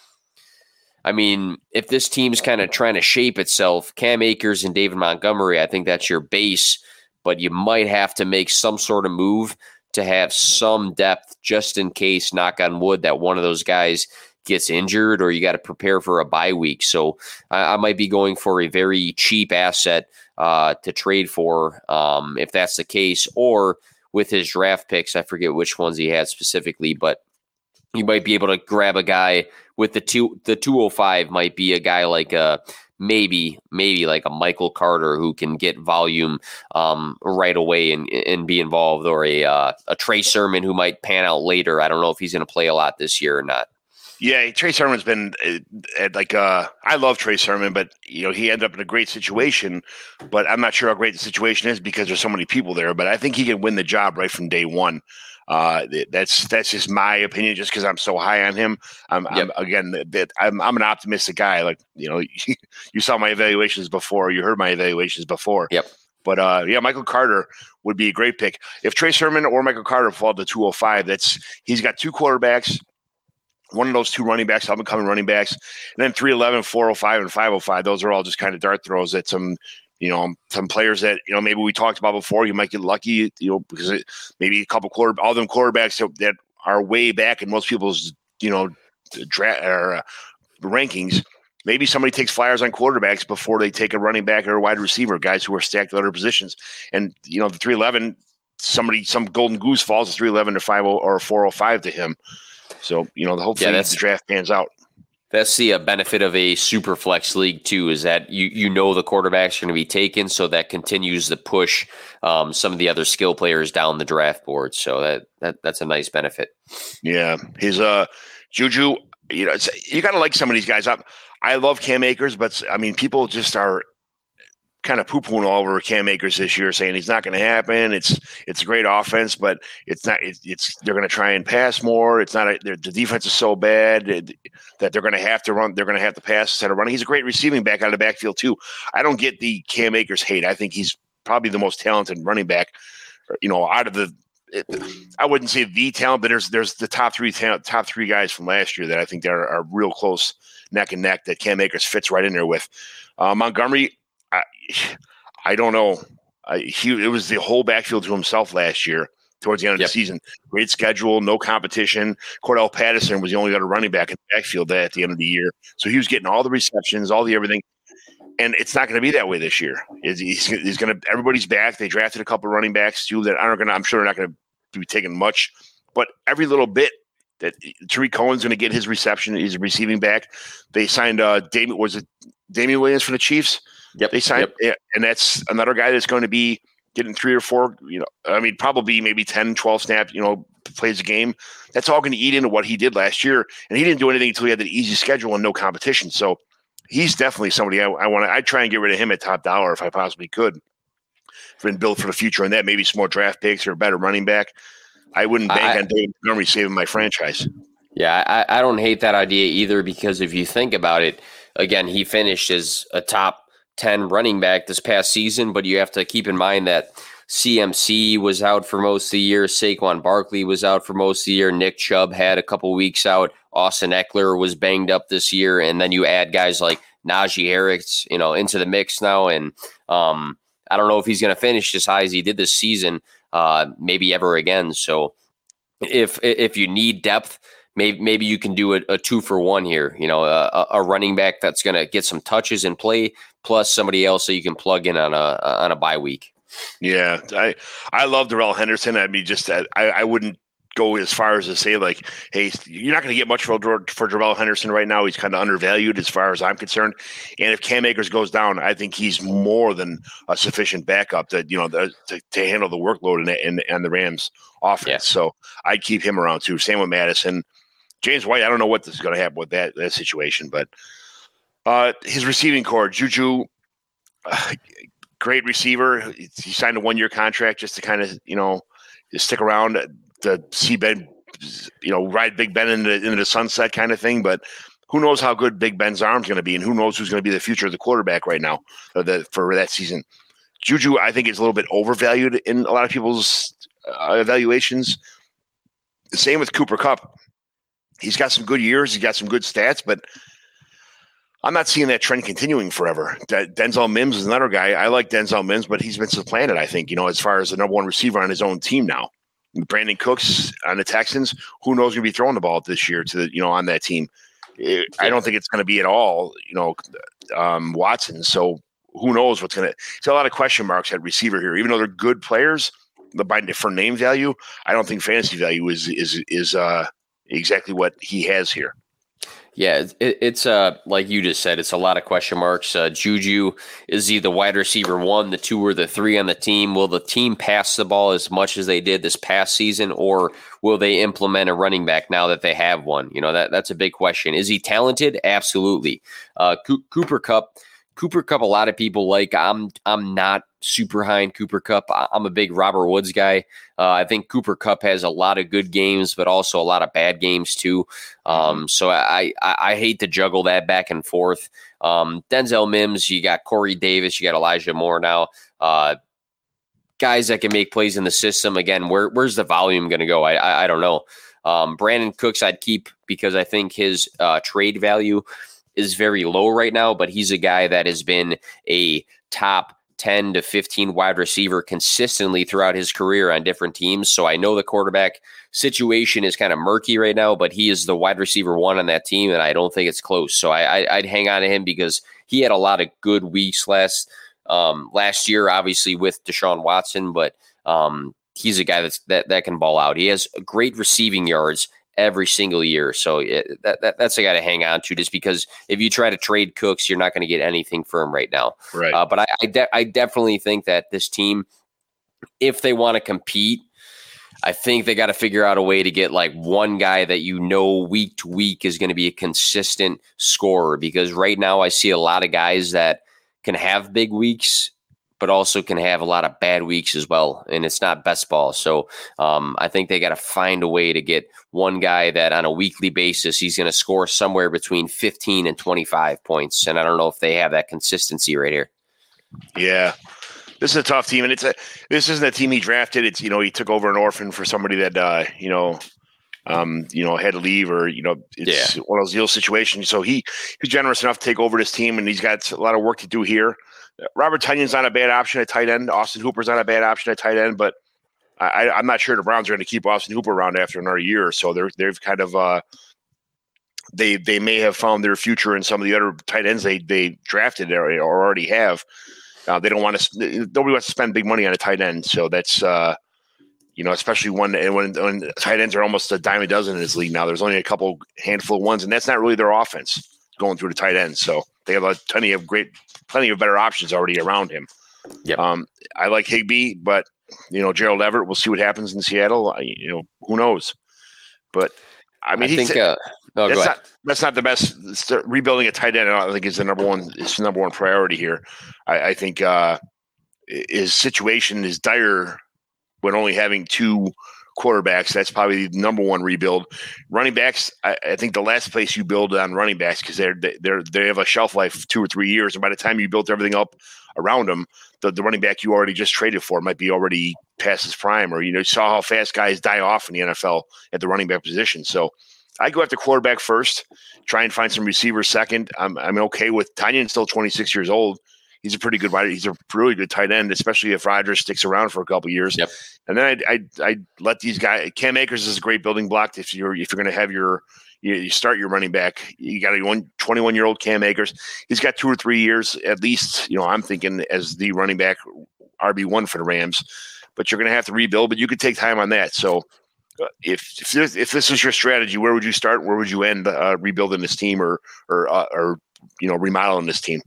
I mean, if this team's kind of trying to shape itself, Cam Akers and David Montgomery, I think that's your base, but you might have to make some sort of move to have some depth just in case, knock on wood, that one of those guys gets injured or you got to prepare for a bye week. So I, I might be going for a very cheap asset uh, to trade for um, if that's the case, or with his draft picks, I forget which ones he had specifically, but you might be able to grab a guy with the two, the two oh five might be a guy like a, maybe, maybe like a Michael Carter who can get volume um, right away and, and be involved, or a, uh, a Trey Sermon who might pan out later. I don't know if he's going to play a lot this year or not. Yeah. Trey Sermon's been at like uh I love Trey Sermon, but you know, he ended up in a great situation, but I'm not sure how great the situation is because there's so many people there, but I think he can win the job right from day one. Uh, that's that's just my opinion, just because I'm so high on him. I'm, yep. I'm again that I'm I'm an optimistic guy. Like you know, you saw my evaluations before, you heard my evaluations before. Yep. But uh, yeah, Michael Carter would be a great pick if Trey Sermon or Michael Carter fall to two oh five. That's he's got two quarterbacks, one of those two running backs, up and coming running backs, and then three eleven, four oh five, and five oh five. Those are all just kind of dart throws at some You know, some players that, you know, maybe we talked about before, you might get lucky, you know, because it, maybe a couple quarter, all them quarterbacks that are way back in most people's, you know, draft or uh, rankings. Maybe somebody takes flyers on quarterbacks before they take a running back or a wide receiver, guys who are stacked at other positions. And, you know, the three eleven, somebody, some golden goose falls to three eleven to five oh or a four oh five to him. So, you know, the whole thing, yeah, the draft pans out. That's the uh, benefit of a super flex league too, is that you you know the quarterback's going to be taken, so that continues to push um, some of the other skill players down the draft board. So that, that that's a nice benefit. Yeah, his uh, Juju, you know, it's, you got to like some of these guys. I I love Cam Akers, but I mean, people just are kind of poo-pooing all over Cam Akers this year, saying he's not going to happen. It's it's a great offense, but it's not. It, it's they're going to try and pass more. It's not. A, the defense is so bad that they're going to have to run. They're going to have to pass instead of running. He's a great receiving back out of the backfield too. I don't get the Cam Akers hate. I think he's probably the most talented running back. You know, out of the, it, I wouldn't say the talent, but there's there's the top three talent, top three guys from last year that I think that are, are real close neck and neck that Cam Akers fits right in there with. Uh, Montgomery. I, I don't know. I, he it was the whole backfield to himself last year towards the end of yep. the season. Great schedule, no competition. Cordell Patterson was the only other running back in the backfield at the end of the year, so he was getting all the receptions, all the everything. And it's not going to be that way this year. He's, he's, he's going to everybody's back. They drafted a couple of running backs too that aren't going. I'm sure they're not going to be taking much, but every little bit. That Tariq Cohen's going to get his reception. He's a receiving back. They signed uh, Damian. Was it Damian Williams for the Chiefs? Yep, they signed, yep. And that's another guy that's going to be getting three or four, you know, I mean, probably maybe ten, twelve snaps, you know, plays a game. That's all going to eat into what he did last year. And he didn't do anything until he had the easy schedule and no competition. So he's definitely somebody I, I want to, I'd try and get rid of him at top dollar if I possibly could. And build for the future on that, maybe some more draft picks or a better running back. I wouldn't bank I, on David Montgomery saving my franchise. Yeah, I, I don't hate that idea either, because if you think about it, again, he finished as a top ten running back this past season, but you have to keep in mind that C M C was out for most of the year. Saquon Barkley was out for most of the year. Nick Chubb had a couple weeks out. Austin Eckler was banged up this year. And then you add guys like Najee Harris, you know, into the mix now. And um, I don't know if he's going to finish as high as he did this season, uh, maybe ever again. So if, if you need depth, Maybe, maybe you can do a, a two for one here, you know, a, a running back that's going to get some touches and play, plus somebody else that you can plug in on a on a bye week. Yeah, I I love Darrell Henderson. I mean, just I, I wouldn't go as far as to say like, hey, you're not going to get much for for Darrell Henderson right now. He's kind of undervalued as far as I'm concerned. And if Cam Akers goes down, I think he's more than a sufficient backup to, you know, the, to, to handle the workload in in, in the Rams offense. Yeah. So I'd keep him around too. Same with Madison. James White, I don't know what this is going to happen with that, that situation, but uh, his receiving core, Juju, uh, great receiver. He signed a one-year contract just to kind of, you know, stick around to see Ben, you know, ride Big Ben into, into the sunset kind of thing. But who knows how good Big Ben's arm's going to be, and who knows who's going to be the future of the quarterback right now for, the, for that season. Juju, I think, is a little bit overvalued in a lot of people's uh, evaluations. Same with Cooper Kupp. He's got some good years. He's got some good stats, but I'm not seeing that trend continuing forever. D- Denzel Mims is another guy. I like Denzel Mims, but he's been supplanted, I think, you know, as far as the number one receiver on his own team now. Brandon Cooks on the Texans, who knows going to be throwing the ball this year to the, you know, on that team. It, I don't think it's going to be at all, you know, um, Watson. So who knows what's going to – it's a lot of question marks at receiver here. Even though they're good players, the by for name value, I don't think fantasy value is is is uh, – exactly what he has here. Yeah, it, it's uh like you just said, it's a lot of question marks. Uh, Juju, is he the wide receiver one, the two, or the three on the team? Will the team pass the ball as much as they did this past season, or will they implement a running back now that they have one? You know, that that's a big question. Is he talented? Absolutely. Uh, Co- Cooper Kupp, Cooper Kupp, a lot of people like. I'm I'm not super high in Cooper Kupp. I'm a big Robert Woods guy. Uh, I think Cooper Kupp has a lot of good games, but also a lot of bad games too. Um, so I, I I hate to juggle that back and forth. Um, Denzel Mims, you got Corey Davis, you got Elijah Moore now. Uh, guys that can make plays in the system. Again, where where's the volume going to go? I, I I don't know. Um, Brandon Cooks I'd keep because I think his uh, trade value is very low right now, but he's a guy that has been a top ten to fifteen wide receiver consistently throughout his career on different teams. So I know the quarterback situation is kind of murky right now, but he is the wide receiver one on that team, and I don't think it's close. So I, I, I'd hang on to him because he had a lot of good weeks last um, last year, obviously with Deshaun Watson, but um, he's a guy that's, that that can ball out. He has great receiving yards every single year. So it, that, that that's a guy to hang on to, just because if you try to trade Cooks, you're not going to get anything firm right now. Right. Uh, but I I, de- I definitely think that this team, if they want to compete, I think they got to figure out a way to get like one guy that, you know, week to week is going to be a consistent scorer, because right now I see a lot of guys that can have big weeks but also can have a lot of bad weeks as well. And it's not best ball. So um, I think they got to find a way to get one guy that on a weekly basis, he's going to score somewhere between fifteen and twenty-five points. And I don't know if they have that consistency right here. Yeah, this is a tough team. And it's a, this isn't a team he drafted. It's, you know, he took over an orphan for somebody that, uh, you know, um, you know, had to leave, or, you know, it's yeah. one of those deal situations. So he, he's generous enough to take over this team, and he's got a lot of work to do here. Robert Tunyon's not a bad option at tight end. Austin Hooper's not a bad option at tight end, but I, I'm not sure the Browns are going to keep Austin Hooper around after another year. So they're they've kind of uh, they they may have found their future in some of the other tight ends they they drafted or already have. Uh, they don't want to. Nobody wants to spend big money on a tight end. So that's uh, you know, especially when and when, when tight ends are almost a dime a dozen in this league now. There's only a couple handful of ones, and that's not really their offense going through the tight end. So they have a plenty of great, plenty of better options already around him. Yep. Um, I like Higbee, but, you know, Gerald Everett, we'll see what happens in Seattle. I, you know, who knows? But, I mean, I think, uh, no, that's, not, that's not the best. Rebuilding a tight end, I don't think, is the number one, it's the number one priority here. I, I think uh, his situation is dire when only having two quarterbacks. That's probably the number one rebuild. Running backs, I, I think the last place you build on running backs, because they're they're they have a shelf life of two or three years, and by the time you built everything up around them, the, the running back you already just traded for might be already past his prime, or you know, you saw how fast guys die off in the N F L at the running back position. So I go after quarterback first, try and find some receivers second. I'm I'm okay with Tanyan's still twenty-six years old. He's a pretty good wide. He's a really good tight end, especially if Rodgers sticks around for a couple of years. Yep. And then I I let these guys. Cam Akers is a great building block. If you're if you're going to have your you, you start your running back, you got a one, twenty-one year old Cam Akers. He's got two or three years at least. You know, I'm thinking as the running back R B one for the Rams, but you're going to have to rebuild. But you could take time on that. So if if this, if this is your strategy, where would you start? Where would you end uh, rebuilding this team, or or uh, or you know, remodeling this team?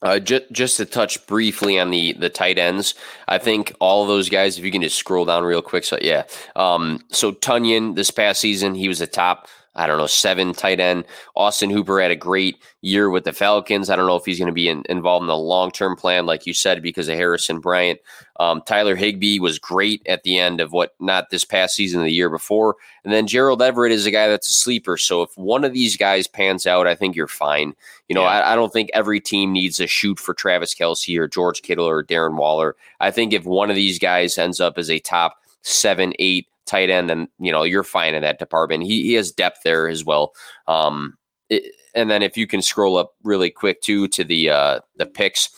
Uh, just, just to touch briefly on the, the tight ends, I think all of those guys, if you can just scroll down real quick. So, yeah. Um, so Tunyon this past season, he was the top, I don't know, seven tight end. Austin Hooper had a great year with the Falcons. I don't know if he's going to be in, involved in the long-term plan, like you said, because of Harrison Bryant. Um, Tyler Higbee was great at the end of what, not this past season, the year before. And then Gerald Everett is a guy that's a sleeper. So if one of these guys pans out, I think you're fine. You know, yeah. I, I don't think every team needs a shoot for Travis Kelce or George Kittle or Darren Waller. I think if one of these guys ends up as a top seven, eight tight end, then, you know, you're fine in that department. He, he has depth there as well. Um, it, and then if you can scroll up really quick too, to the, uh, the picks,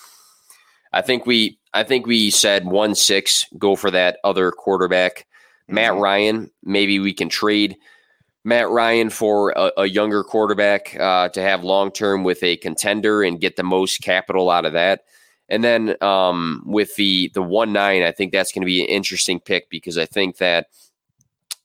I think we, I think we said one six, go for that other quarterback, Matt Ryan. Maybe we can trade Matt Ryan for a, a younger quarterback uh, to have long-term with a contender and get the most capital out of that. And then um, with the, the one nine, I think that's going to be an interesting pick, because I think that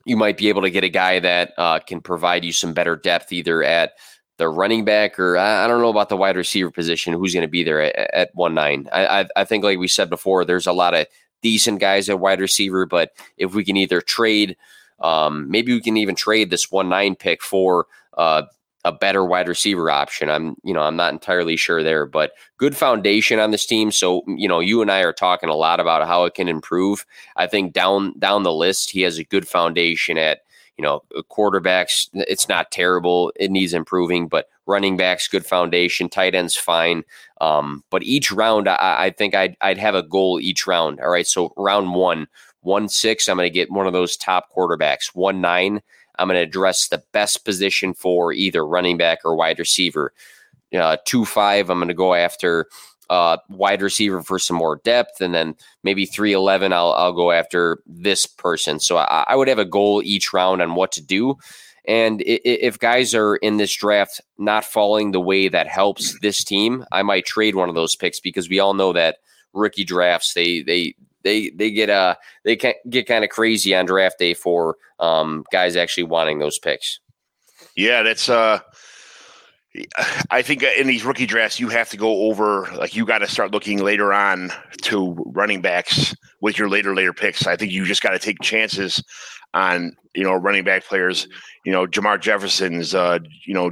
you might be able to get a guy that uh, can provide you some better depth, either at the running back, or I don't know about the wide receiver position, who's going to be there at, at one nine. I, I, I think, like we said before, there's a lot of decent guys at wide receiver, but if we can either trade, um, maybe we can even trade this one nine pick for uh, a better wide receiver option. I'm, you know, I'm not entirely sure there, but good foundation on this team. So, you know, you and I are talking a lot about how it can improve. I think down down the list, he has a good foundation at, you know, quarterbacks, it's not terrible. It needs improving, but running backs, good foundation. Tight ends, fine. Um, but each round, I, I think I'd, I'd have a goal each round. All right, so round one, one six, I'm going to get one of those top quarterbacks. One nine, I'm going to address the best position for either running back or wide receiver. Uh, two five, I'm going to go after uh, wide receiver for some more depth, and then maybe three eleven, I'll I'll go after this person. So I, I would have a goal each round on what to do. And if guys are in this draft not falling the way that helps this team, I might trade one of those picks, because we all know that rookie drafts, they they they they get uh they can get kind of crazy on draft day for um, guys actually wanting those picks. Yeah, that's uh, I think in these rookie drafts you have to go over, like, you got to start looking later on to running backs with your later later picks. I think you just got to take chances on, you know, running back players, you know, Jamar Jefferson's, uh, you know,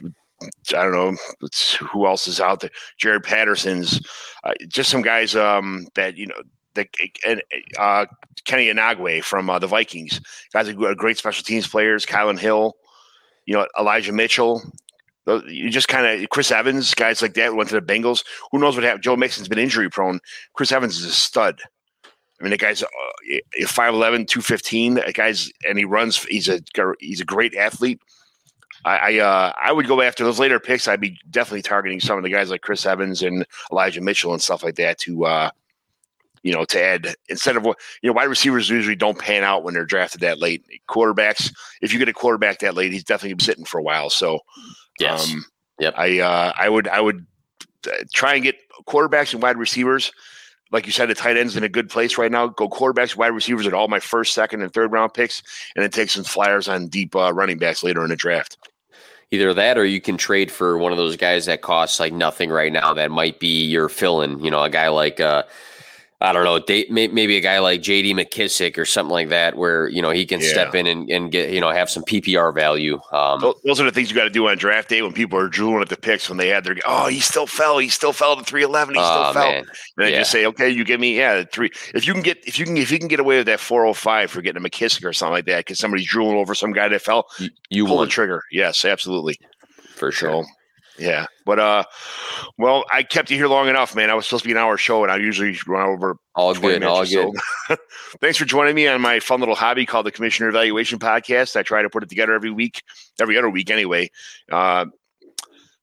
I don't know who else is out there, Jared Patterson's, uh, just some guys um, that, you know, that, and uh, Kenny Inagwe from uh, the Vikings, guys are great special teams players, Kylan Hill, you know, Elijah Mitchell, you just kind of, Chris Evans, guys like that went to the Bengals. Who knows what happened? Joe Mixon's been injury prone. Chris Evans is a stud. I mean, the guy's uh, five eleven, two fifteen. That guy's, and he runs. He's a he's a great athlete. I I, uh, I would go after those later picks. I'd be definitely targeting some of the guys like Chris Evans and Elijah Mitchell and stuff like that to, uh, you know, to add instead of what, you know, wide receivers usually don't pan out when they're drafted that late. Quarterbacks, if you get a quarterback that late, he's definitely been sitting for a while. So, yes, um, yep. I uh, I would I would try and get quarterbacks and wide receivers. Like you said, the tight end's in a good place right now. Go quarterbacks, wide receivers at all my first, second, and third round picks, and then take some flyers on deep uh, running backs later in the draft. Either that, or you can trade for one of those guys that costs like nothing right now. That might be your fill-in. You know, a guy like uh, I don't know, maybe a guy like J D McKissic or something like that, where, you know, he can yeah. step in and, and get, you know, have some P P R value. Um, those are the things you got to do on draft day when people are drooling at the picks when they had their, oh, he still fell, he still fell to three eleven, he still oh, fell. Man. And they yeah. just say, okay, you give me yeah three. If you can get if you can if you can get away with that four oh five for getting a McKissic or something like that because somebody's drooling over some guy that fell, you, you pull won. the trigger. Yes, absolutely, for sure. So, yeah, but uh, well, I kept you here long enough, man. I was supposed to be an hour show, and I usually run over all good, minutes, all so. good. Thanks for joining me on my fun little hobby called the Commissioner Evaluation Podcast. I try to put it together every week, every other week, anyway. Uh,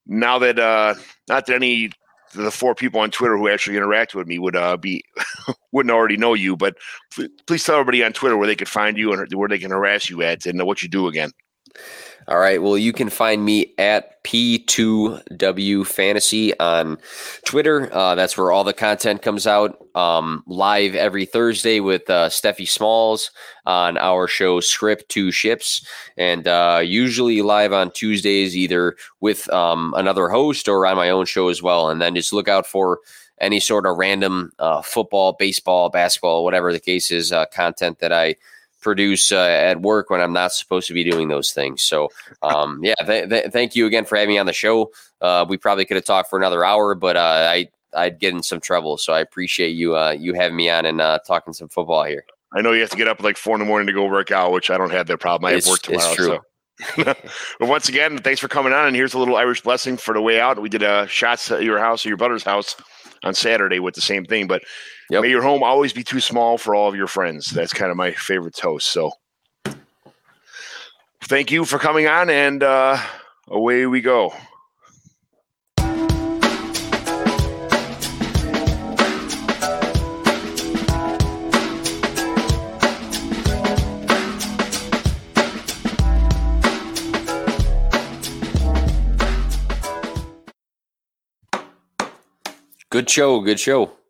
now that uh, not that any of the four people on Twitter who actually interact with me would uh be wouldn't already know you, but please tell everybody on Twitter where they could find you and where they can harass you at, and what you do again. All right. Well, you can find me at P two W Fantasy on Twitter. Uh, that's where all the content comes out, um, live every Thursday with uh, Steffi Smalls on our show Script Two Ships, and uh, usually live on Tuesdays either with um, another host or on my own show as well. And then just look out for any sort of random uh, football, baseball, basketball, whatever the case is, uh, content that I produce uh, at work when I'm not supposed to be doing those things. So um, yeah, th- th- thank you again for having me on the show. Uh, we probably could have talked for another hour, but uh, I, I'd get in some trouble. So I appreciate you, uh, you having me on and uh, talking some football here. I know you have to get up at like four in the morning to go work out, which I don't have that problem. I it's, have work tomorrow. It's true. So. But once again, thanks for coming on. And here's a little Irish blessing for the way out. We did uh, shots at your house or your brother's house on Saturday with the same thing, but yep. May your home always be too small for all of your friends. That's kind of my favorite toast. So thank you for coming on, and uh, away we go. Good show. Good show.